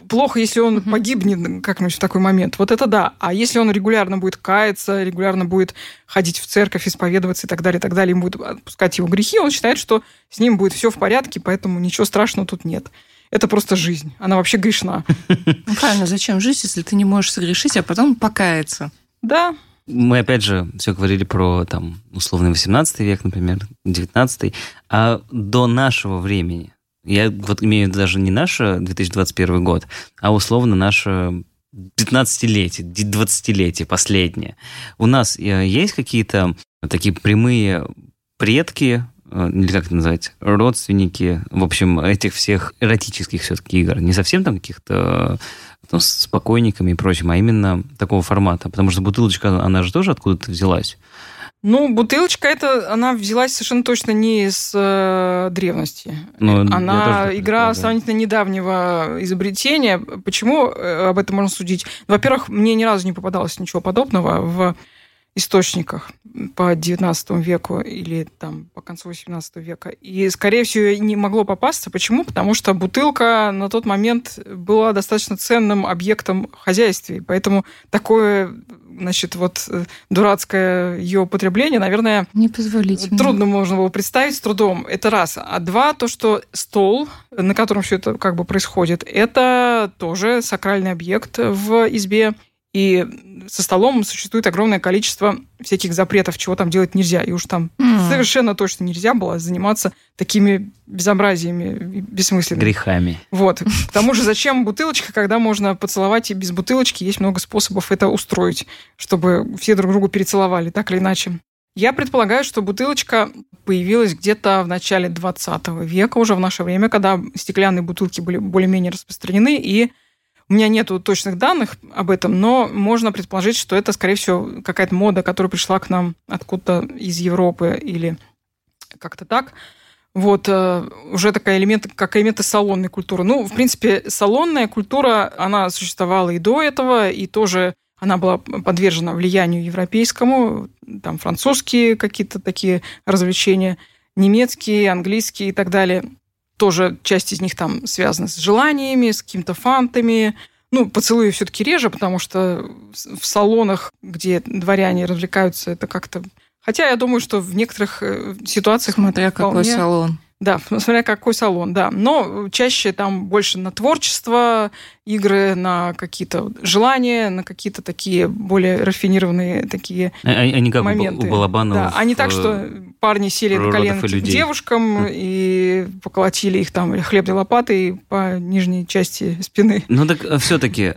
Плохо, если он погибнет как-нибудь в такой момент. Вот это да. А если он регулярно будет каяться, регулярно будет ходить в церковь, исповедоваться и так далее, им будут отпускать его грехи, он считает, что с ним будет все в порядке, поэтому ничего страшного тут нет. Это просто жизнь. Она вообще грешна. Ну, правильно, зачем жить, если ты не можешь согрешить, а потом покаяться? Да. Мы, опять же, все говорили про, там, условный 18 век, например, 19-й, а до нашего времени, я вот имею в виду даже не наш 2021 год, а условно наше 15-летие, 20-летие последнее. У нас есть какие-то такие прямые предки, или как это назвать, родственники, в общем, этих всех эротических все-таки игр, не совсем там каких-то... Ну, с покойниками и прочим, а именно такого формата. Потому что бутылочка, она же тоже откуда-то взялась. Ну, бутылочка, это, она взялась совершенно точно не из древности. Но она игра сравнительно недавнего изобретения. Почему об этом можно судить? Во-первых, мне ни разу не попадалось ничего подобного в источниках по 19 веку или там по концу 18 века. И, скорее всего, не могло попасться. Почему? Потому что бутылка на тот момент была достаточно ценным объектом в хозяйстве. Поэтому такое, значит, вот дурацкое ее употребление, наверное, трудно можно было представить с трудом. Это раз. А два, то, что стол, на котором все это как бы происходит, это тоже сакральный объект в избе. И со столом существует огромное количество всяких запретов, чего там делать нельзя. И уж там совершенно точно нельзя было заниматься такими безобразиями бессмысленными. Грехами. Вот. К тому же, зачем бутылочка, когда можно поцеловать и без бутылочки? Есть много способов это устроить, чтобы все друг другу перецеловали, так или иначе. Я предполагаю, что бутылочка появилась где-то в начале 20 века, уже в наше время, когда стеклянные бутылки были более-менее распространены, и у меня нет точных данных об этом, но можно предположить, что это, скорее всего, какая-то мода, которая пришла к нам откуда-то из Европы или как-то так. Вот, уже такая элемент, как элементы салонной культуры. Ну, в принципе, салонная культура, она существовала и до этого, и тоже она была подвержена влиянию европейскому, там французские какие-то такие развлечения, немецкие, английские и так далее. Тоже часть из них там связана с желаниями, с какими-то фантами. Ну, поцелуи все-таки реже, потому что в салонах, где дворяне развлекаются, это как-то... Хотя я думаю, что в некоторых ситуациях... Смотря какой салон. Да, смотря какой салон, да. Но чаще там больше на творчество, игры, на какие-то желания, на какие-то такие более рафинированные такие моменты. У Балабанова. Да, а не так, что парни сели на колено к девушкам и поколотили их там хлебной лопатой по нижней части спины. Ну так все-таки...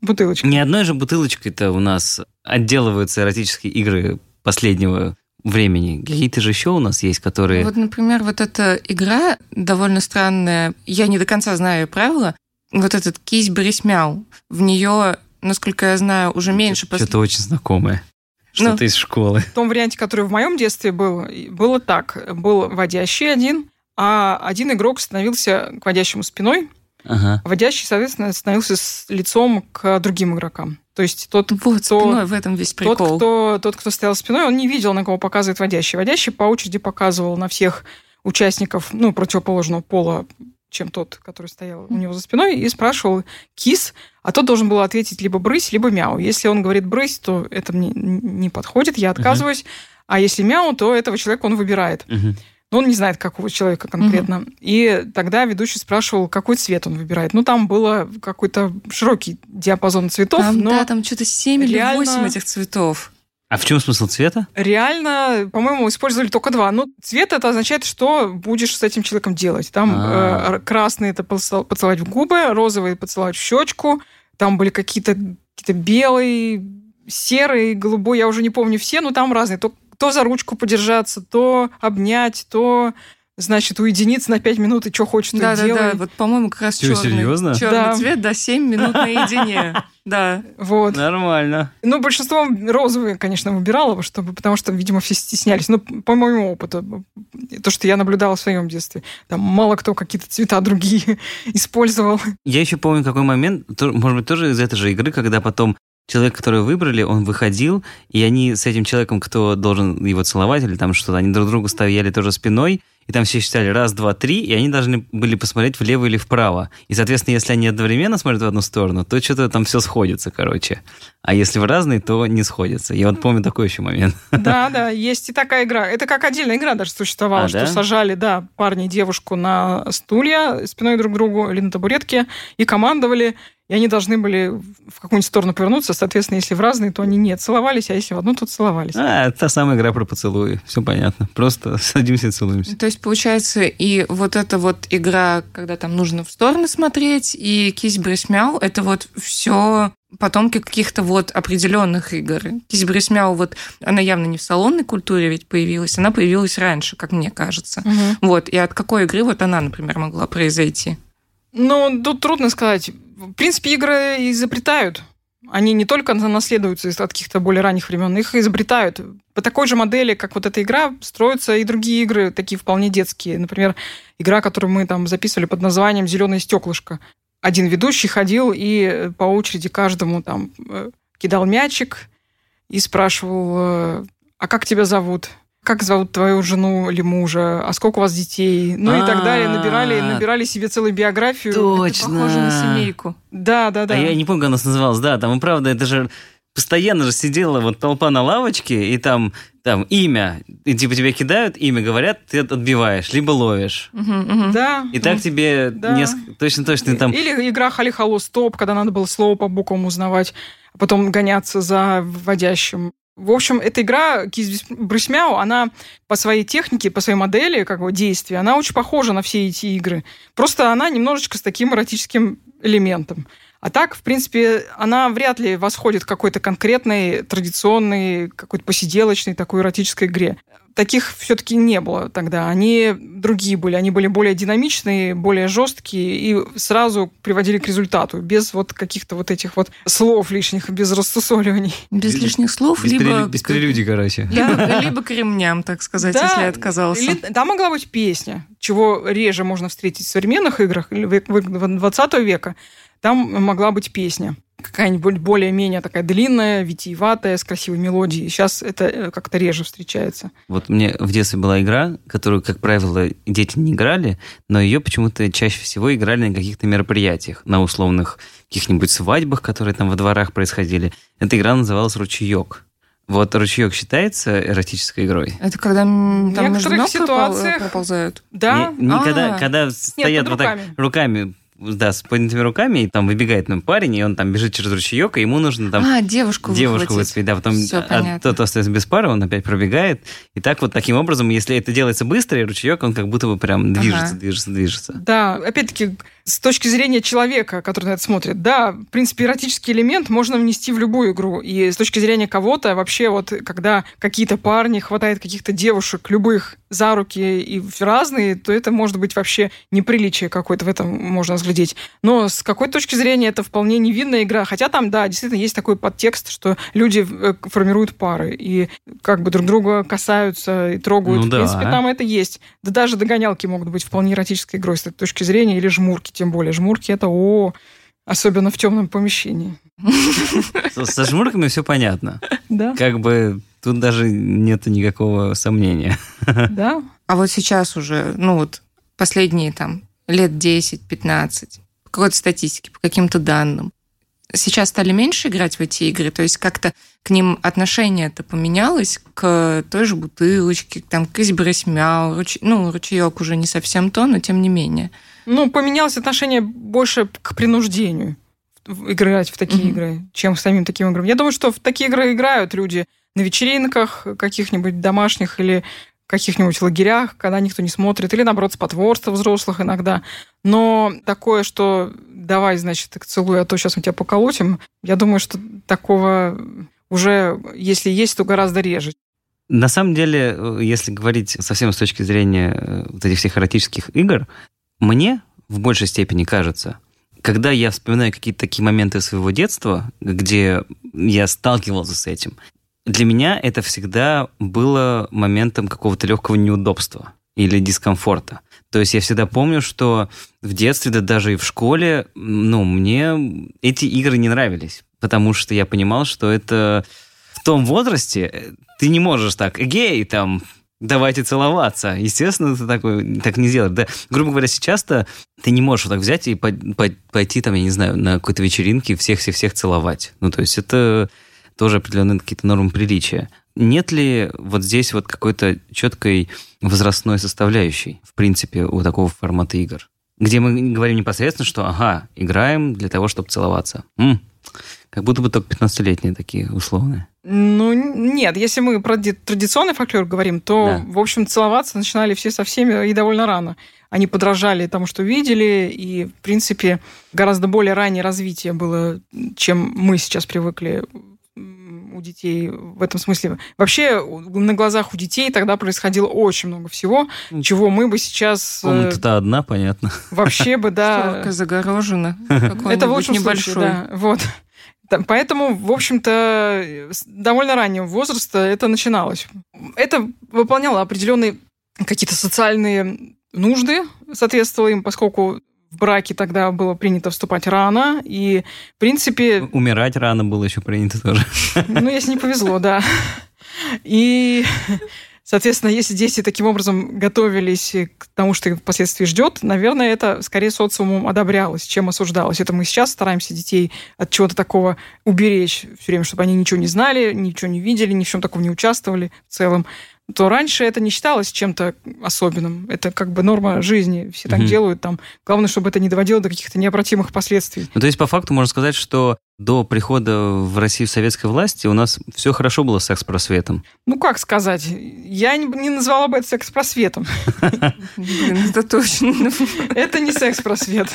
Бутылочка. Ни одной же бутылочкой-то у нас отделываются эротические игры последнего времени. Какие-то же еще у нас есть, которые... Вот, например, вот эта игра довольно странная. Я не до конца знаю правила. Вот этот кись-брись-мяу. В нее, насколько я знаю, уже меньше... Что-то очень знакомое. Что-то из школы. В том варианте, который в моем детстве был, было так. Был водящий один, а один игрок становился к водящему спиной. Ага. Водящий, соответственно, становился с лицом к другим игрокам. То есть тот, вот, кто, спиной, в этом весь прикол. Тот, кто стоял спиной, он не видел, на кого показывает водящий. Водящий по очереди показывал на всех участников, ну, противоположного пола, чем тот, который стоял у него за спиной, и спрашивал «кис», а тот должен был ответить либо «брысь», либо «мяу». Если он говорит «брысь», то это мне не подходит, я отказываюсь. А если «мяу», то этого человека он выбирает. Но он не знает, какого человека конкретно. И тогда ведущий спрашивал, какой цвет он выбирает. Ну, там было какой-то широкий диапазон цветов. Там, но да, там что-то 7 или 8 этих цветов. А в чем смысл цвета? Реально, по-моему, использовали только два. Ну, цвет это означает, что будешь с этим человеком делать. Там красный это поцеловать в губы, розовый поцеловать в щечку. Там были какие-то белые, серые, голубые. Я уже не помню все, но там разные. То за ручку подержаться, то обнять, то... Значит, уединиться на 5 минут и что хочешь, да, ты делай. Да. Вот, по-моему, как раз черный цвет, 7 минут наедине. Да. Вот. Нормально. Ну, большинство розовые, конечно, выбирало, потому что, видимо, все стеснялись. Ну, по моему опыту, то, что я наблюдала в своем детстве. Там мало кто какие-то цвета другие использовал. Я еще помню, какой момент, может быть, тоже из этой же игры, когда потом человек, который выбрали, он выходил, и они с этим человеком, кто должен его целовать или там что-то, они друг другу стояли тоже спиной, и там все считали раз, два, три, и они должны были посмотреть влево или вправо. И, соответственно, если они одновременно смотрят в одну сторону, то что-то там все сходится, короче. А если в разные, то не сходится. Я вот помню такой еще момент. Да, есть и такая игра. Это как отдельная игра даже существовала, что да? Сажали, да, парня и девушку на стулья спиной друг к другу или на табуретке и командовали, и они должны были в какую-нибудь сторону повернуться. Соответственно, если в разные, то они не целовались, а если в одну, то целовались. Та самая игра про поцелуи. Все понятно. Просто садимся и целуемся. То есть, получается, и вот эта вот игра, когда там нужно в стороны смотреть, и кись-брись-мяу, это вот все потомки каких-то вот определенных игр. Кись-брись-мяу, вот она явно не в салонной культуре ведь появилась, она появилась раньше, как мне кажется. Угу. Вот. И от какой игры вот она, например, могла произойти? Ну, тут трудно сказать. В принципе, игры изобретают. Они не только наследуются из каких-то более ранних времен, их изобретают. По такой же модели, как вот эта игра, строятся и другие игры, такие вполне детские. Например, игра, которую мы там записывали под названием «Зеленое стеклышко». Один ведущий ходил и по очереди каждому там кидал мячик и спрашивал: «А как тебя зовут? Как зовут твою жену или мужа? А сколько у вас детей?» Ну и так далее. Набирали себе целую биографию. Точно. Это похоже на семейку. Да. А я не помню, как она называлась. Да, там и правда, это же... Постоянно же сидела вот толпа на лавочке, и там имя. И типа тебя кидают, имя говорят, ты отбиваешь, либо ловишь. Да. И так тебе несколько... Точно. Там... Или игра «Хали-хало, стоп», когда надо было слово по буквам узнавать, а потом гоняться за вводящим. В общем, эта игра «Кись-брысь-мяу», она по своей технике, по своей модели как бы действия, она очень похожа на все эти игры. Просто она немножечко с таким эротическим элементом. А так, в принципе, она вряд ли восходит к какой-то конкретной, традиционной, какой-то посиделочной такой эротической игре. Таких все-таки не было тогда. Они другие были. Они были более динамичные, более жесткие и сразу приводили к результату. Без вот каких-то вот этих вот слов лишних, без рассусоливаний. Без лишних слов, без прелюдий, короче. Либо к ремням, так сказать, если я отказался. Там могла быть песня, чего реже можно встретить в современных играх 20 века. Там могла быть песня. Какая-нибудь более-менее такая длинная, витиеватая, с красивой мелодией. Сейчас это как-то реже встречается. Вот мне в детстве была игра, которую, как правило, дети не играли, но ее почему-то чаще всего играли на каких-то мероприятиях, на условных каких-нибудь свадьбах, которые там во дворах происходили. Эта игра называлась «Ручеек». Вот ручеек считается эротической игрой? Это когда там в некоторых ситуациях проползают? Да. Когда стоят вот так руками... Да, с поднятыми руками, и там выбегает парень, и он там бежит через ручеек, и ему нужно там... девушку выцепить. Да, потом тот остается без пары, он опять пробегает. И так вот таким образом, если это делается быстро, и ручеек, он как будто бы прям движется. Да, опять-таки, с точки зрения человека, который на это смотрит, да, в принципе, эротический элемент можно внести в любую игру. И с точки зрения кого-то, вообще вот, когда какие-то парни хватает каких-то девушек, любых, за руки и разные, то это может быть вообще неприличие какое-то в этом можно взглянуть. Но с какой точки зрения это вполне невинная игра. Хотя там, да, действительно есть такой подтекст, что люди формируют пары и как бы друг друга касаются и трогают. В принципе, там это есть. Да даже догонялки могут быть вполне эротической игрой с этой точки зрения. Или жмурки, тем более. Жмурки – это особенно в темном помещении. Со жмурками все понятно. Да. Как бы тут даже нет никакого сомнения. Да. А вот сейчас уже, последние лет 10-15, по какой-то статистике, по каким-то данным. Сейчас стали меньше играть в эти игры, то есть как-то к ним отношение-то поменялось, к той же бутылочке, к кись-брысь-мяу, ручеёк уже не совсем то, но тем не менее. Поменялось отношение больше к принуждению. В играть в такие игры, чем самим таким играм. Я думаю, что в такие игры играют люди на вечеринках каких-нибудь домашних или каких-нибудь лагерях, когда никто не смотрит, или, наоборот, спотворство взрослых иногда. Но такое, что давай, значит, целуй, а то сейчас мы тебя поколотим, я думаю, что такого уже, если есть, то гораздо реже. На самом деле, если говорить совсем с точки зрения вот этих всех эротических игр, мне в большей степени кажется, когда я вспоминаю какие-то такие моменты своего детства, где я сталкивался с этим, для меня это всегда было моментом какого-то легкого неудобства или дискомфорта. То есть я всегда помню, что в детстве, да даже и в школе, мне эти игры не нравились, потому что я понимал, что это в том возрасте ты не можешь так, эгей, там, давайте целоваться. Естественно, ты так не сделаешь. Да, грубо говоря, сейчас-то ты не можешь вот так взять и пойти, там, я не знаю, на какой-то вечеринке всех-всех-всех целовать. То есть это тоже определенные какие-то нормы приличия. Нет ли вот здесь вот какой-то четкой возрастной составляющей, в принципе, у такого формата игр? Где мы говорим непосредственно, что играем для того, чтобы целоваться. Как будто бы только 15-летние такие условные. Нет, если мы про традиционный фольклор говорим, то, да, в общем, целоваться начинали все со всеми и довольно рано. Они подражали тому, что видели, и, в принципе, гораздо более раннее развитие было, чем мы сейчас привыкли у детей в этом смысле. Вообще, на глазах у детей тогда происходило очень много всего, чего мы бы сейчас... Комната-то одна, понятно. Вообще бы, да... Столка загорожена. Это в лучшем случае, да. Вот. Поэтому, в общем-то, с довольно раннего возраста это начиналось. Это выполняло определенные какие-то социальные нужды, соответствовало им, поскольку... В браке тогда было принято вступать рано, и, в принципе... Умирать рано было еще принято тоже. Если не повезло, да. И, соответственно, если дети таким образом готовились к тому, что их впоследствии ждет, наверное, это скорее социумом одобрялось, чем осуждалось. Это мы сейчас стараемся детей от чего-то такого уберечь все время, чтобы они ничего не знали, ничего не видели, ни в чем таком не участвовали в целом. То раньше это не считалось чем-то особенным. Это как бы норма жизни. Все так делают. Там. Главное, чтобы это не доводило до каких-то необратимых последствий. То есть, по факту, можно сказать, что до прихода в Россию советской власти у нас все хорошо было с секс-просветом. Как сказать? Я не назвала бы это секс-просветом. Это точно. Это не секс-просвет.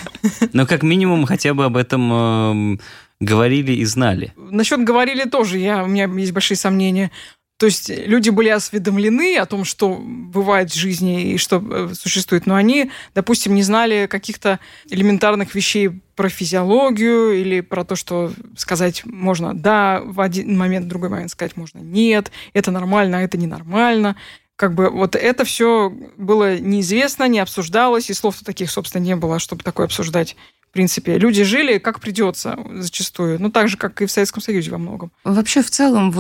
Но как минимум хотя бы об этом говорили и знали. Насчет говорили тоже. У меня есть большие сомнения. То есть люди были осведомлены о том, что бывает в жизни и что существует, но они, допустим, не знали каких-то элементарных вещей про физиологию или про то, что сказать можно «да», в один момент, в другой момент сказать можно «нет», это нормально, а это ненормально. Это все было неизвестно, не обсуждалось, и слов-то таких, собственно, не было, чтобы такое обсуждать. В принципе, люди жили как придется зачастую, так же, как и в Советском Союзе во многом. Вообще, в целом,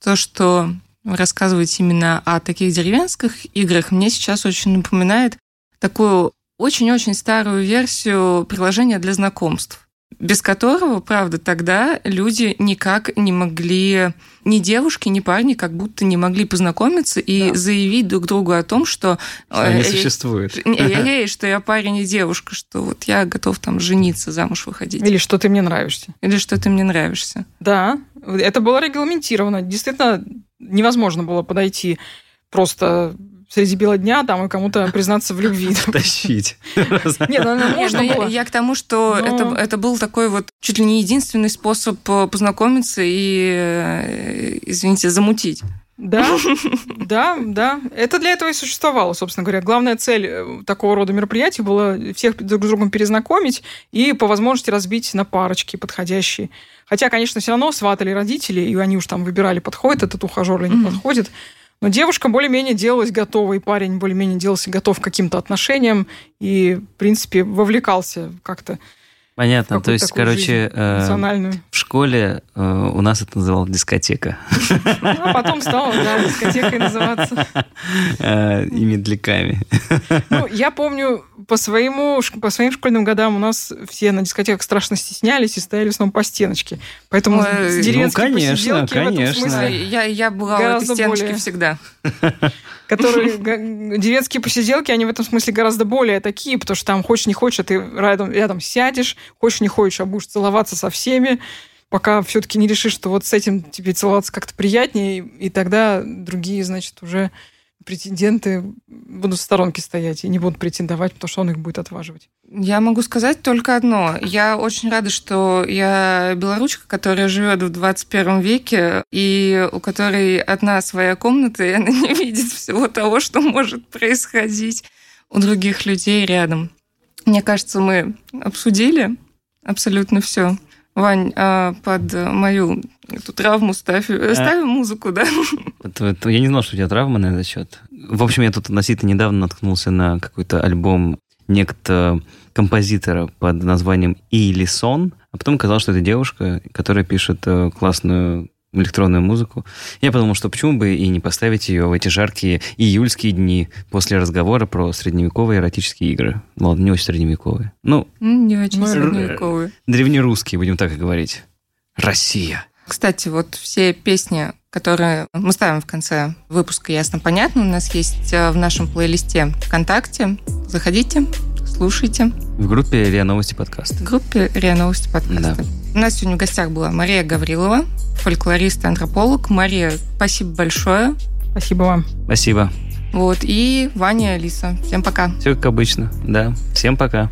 то, что вы рассказываете именно о таких деревенских играх, мне сейчас очень напоминает такую очень-очень старую версию приложения для знакомств, без которого, правда, тогда люди никак не могли, ни девушки, ни парни, как будто не могли познакомиться и заявить друг другу о том, что... Они существуют. Что я парень и девушка, что я готов там жениться, замуж выходить. Или что ты мне нравишься. Да, это было регламентировано. Действительно, невозможно было подойти просто... среди бела дня и кому-то признаться в любви. Тащить. Нет, можно было. Я к тому, что это был такой чуть ли не единственный способ познакомиться и, извините, замутить. Да. Это для этого и существовало, собственно говоря. Главная цель такого рода мероприятий была всех друг с другом перезнакомить и по возможности разбить на парочки подходящие. Хотя, конечно, все равно сватали родители, и они уж там выбирали, подходит этот ухажер или не подходит. Но девушка более-менее делалась готова, и парень более-менее делался готов к каким-то отношениям и, в принципе, вовлекался как-то. Понятно. То есть, короче, в В школе у нас это называлось дискотека. А потом стало, да, дискотекой называться. И медляками. Ну, я помню, по своим школьным годам у нас все на дискотеках страшно стеснялись и стояли в основном по стеночке. Поэтому деревенские посиделки в этом смысле... Я была в этой стеночке всегда. Деревенские посиделки, они в этом смысле гораздо более такие, потому что там хочешь не хочешь, а ты рядом сядешь, хочешь не хочешь, а будешь целоваться со всеми, пока все-таки не решишь, что вот с этим тебе целоваться как-то приятнее, и тогда другие, значит, уже претенденты будут в сторонке стоять и не будут претендовать, потому что он их будет отваживать. Я могу сказать только одно. Я очень рада, что я белоручка, которая живет в 21 веке, и у которой одна своя комната, и она не видит всего того, что может происходить у других людей рядом. Мне кажется, мы обсудили абсолютно все. Вань, под мою эту травму ставим музыку, да? Я не знал, что у тебя травма на этот счет. В общем, я тут относительно недавно наткнулся на какой-то альбом некто композитора под названием Илисон, а потом оказалось, что это девушка, которая пишет классную электронную музыку. Я подумал, что почему бы и не поставить ее в эти жаркие июльские дни после разговора про средневековые эротические игры. Ладно, не очень средневековые. Ну, не очень средневековые. Древнерусские, будем так и говорить. Россия. Кстати, вот все песни, которые мы ставим в конце выпуска, ясно-понятно, у нас есть в нашем плейлисте ВКонтакте. Заходите, слушайте. В группе РИА Новости подкаста. В группе РИА Новости подкаста. Да. У нас сегодня в гостях была Мария Гаврилова, фольклорист и антрополог. Мария, спасибо большое. Спасибо вам. Спасибо. Вот, и Ваня, Алиса. Всем пока. Все как обычно, да. Всем пока.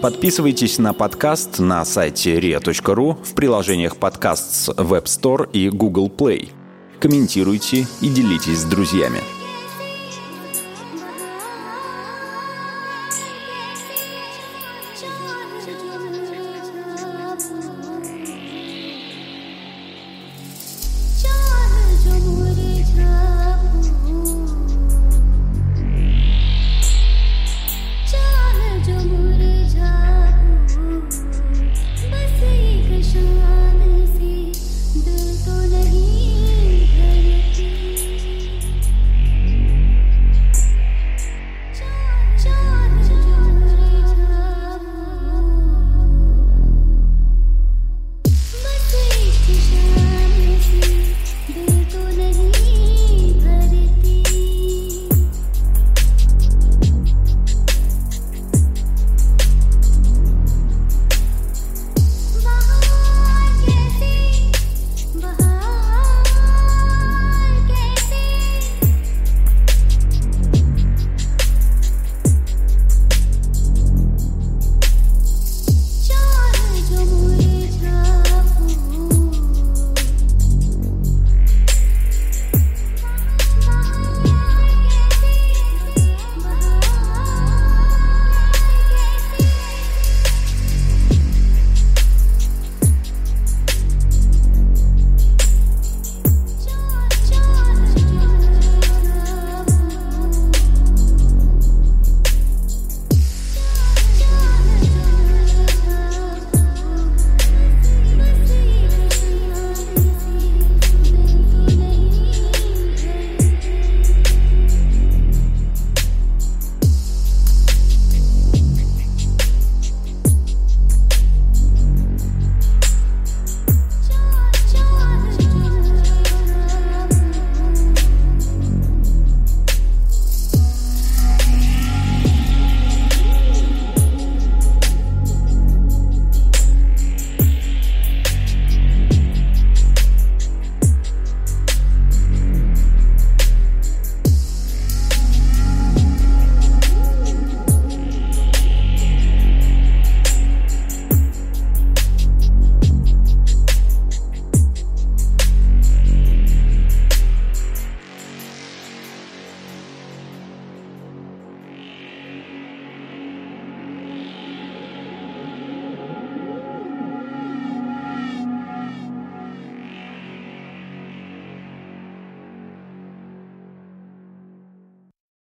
Подписывайтесь на подкаст на сайте ria.ru, в приложениях подкаст с Web Store и Google Play. Комментируйте и делитесь с друзьями.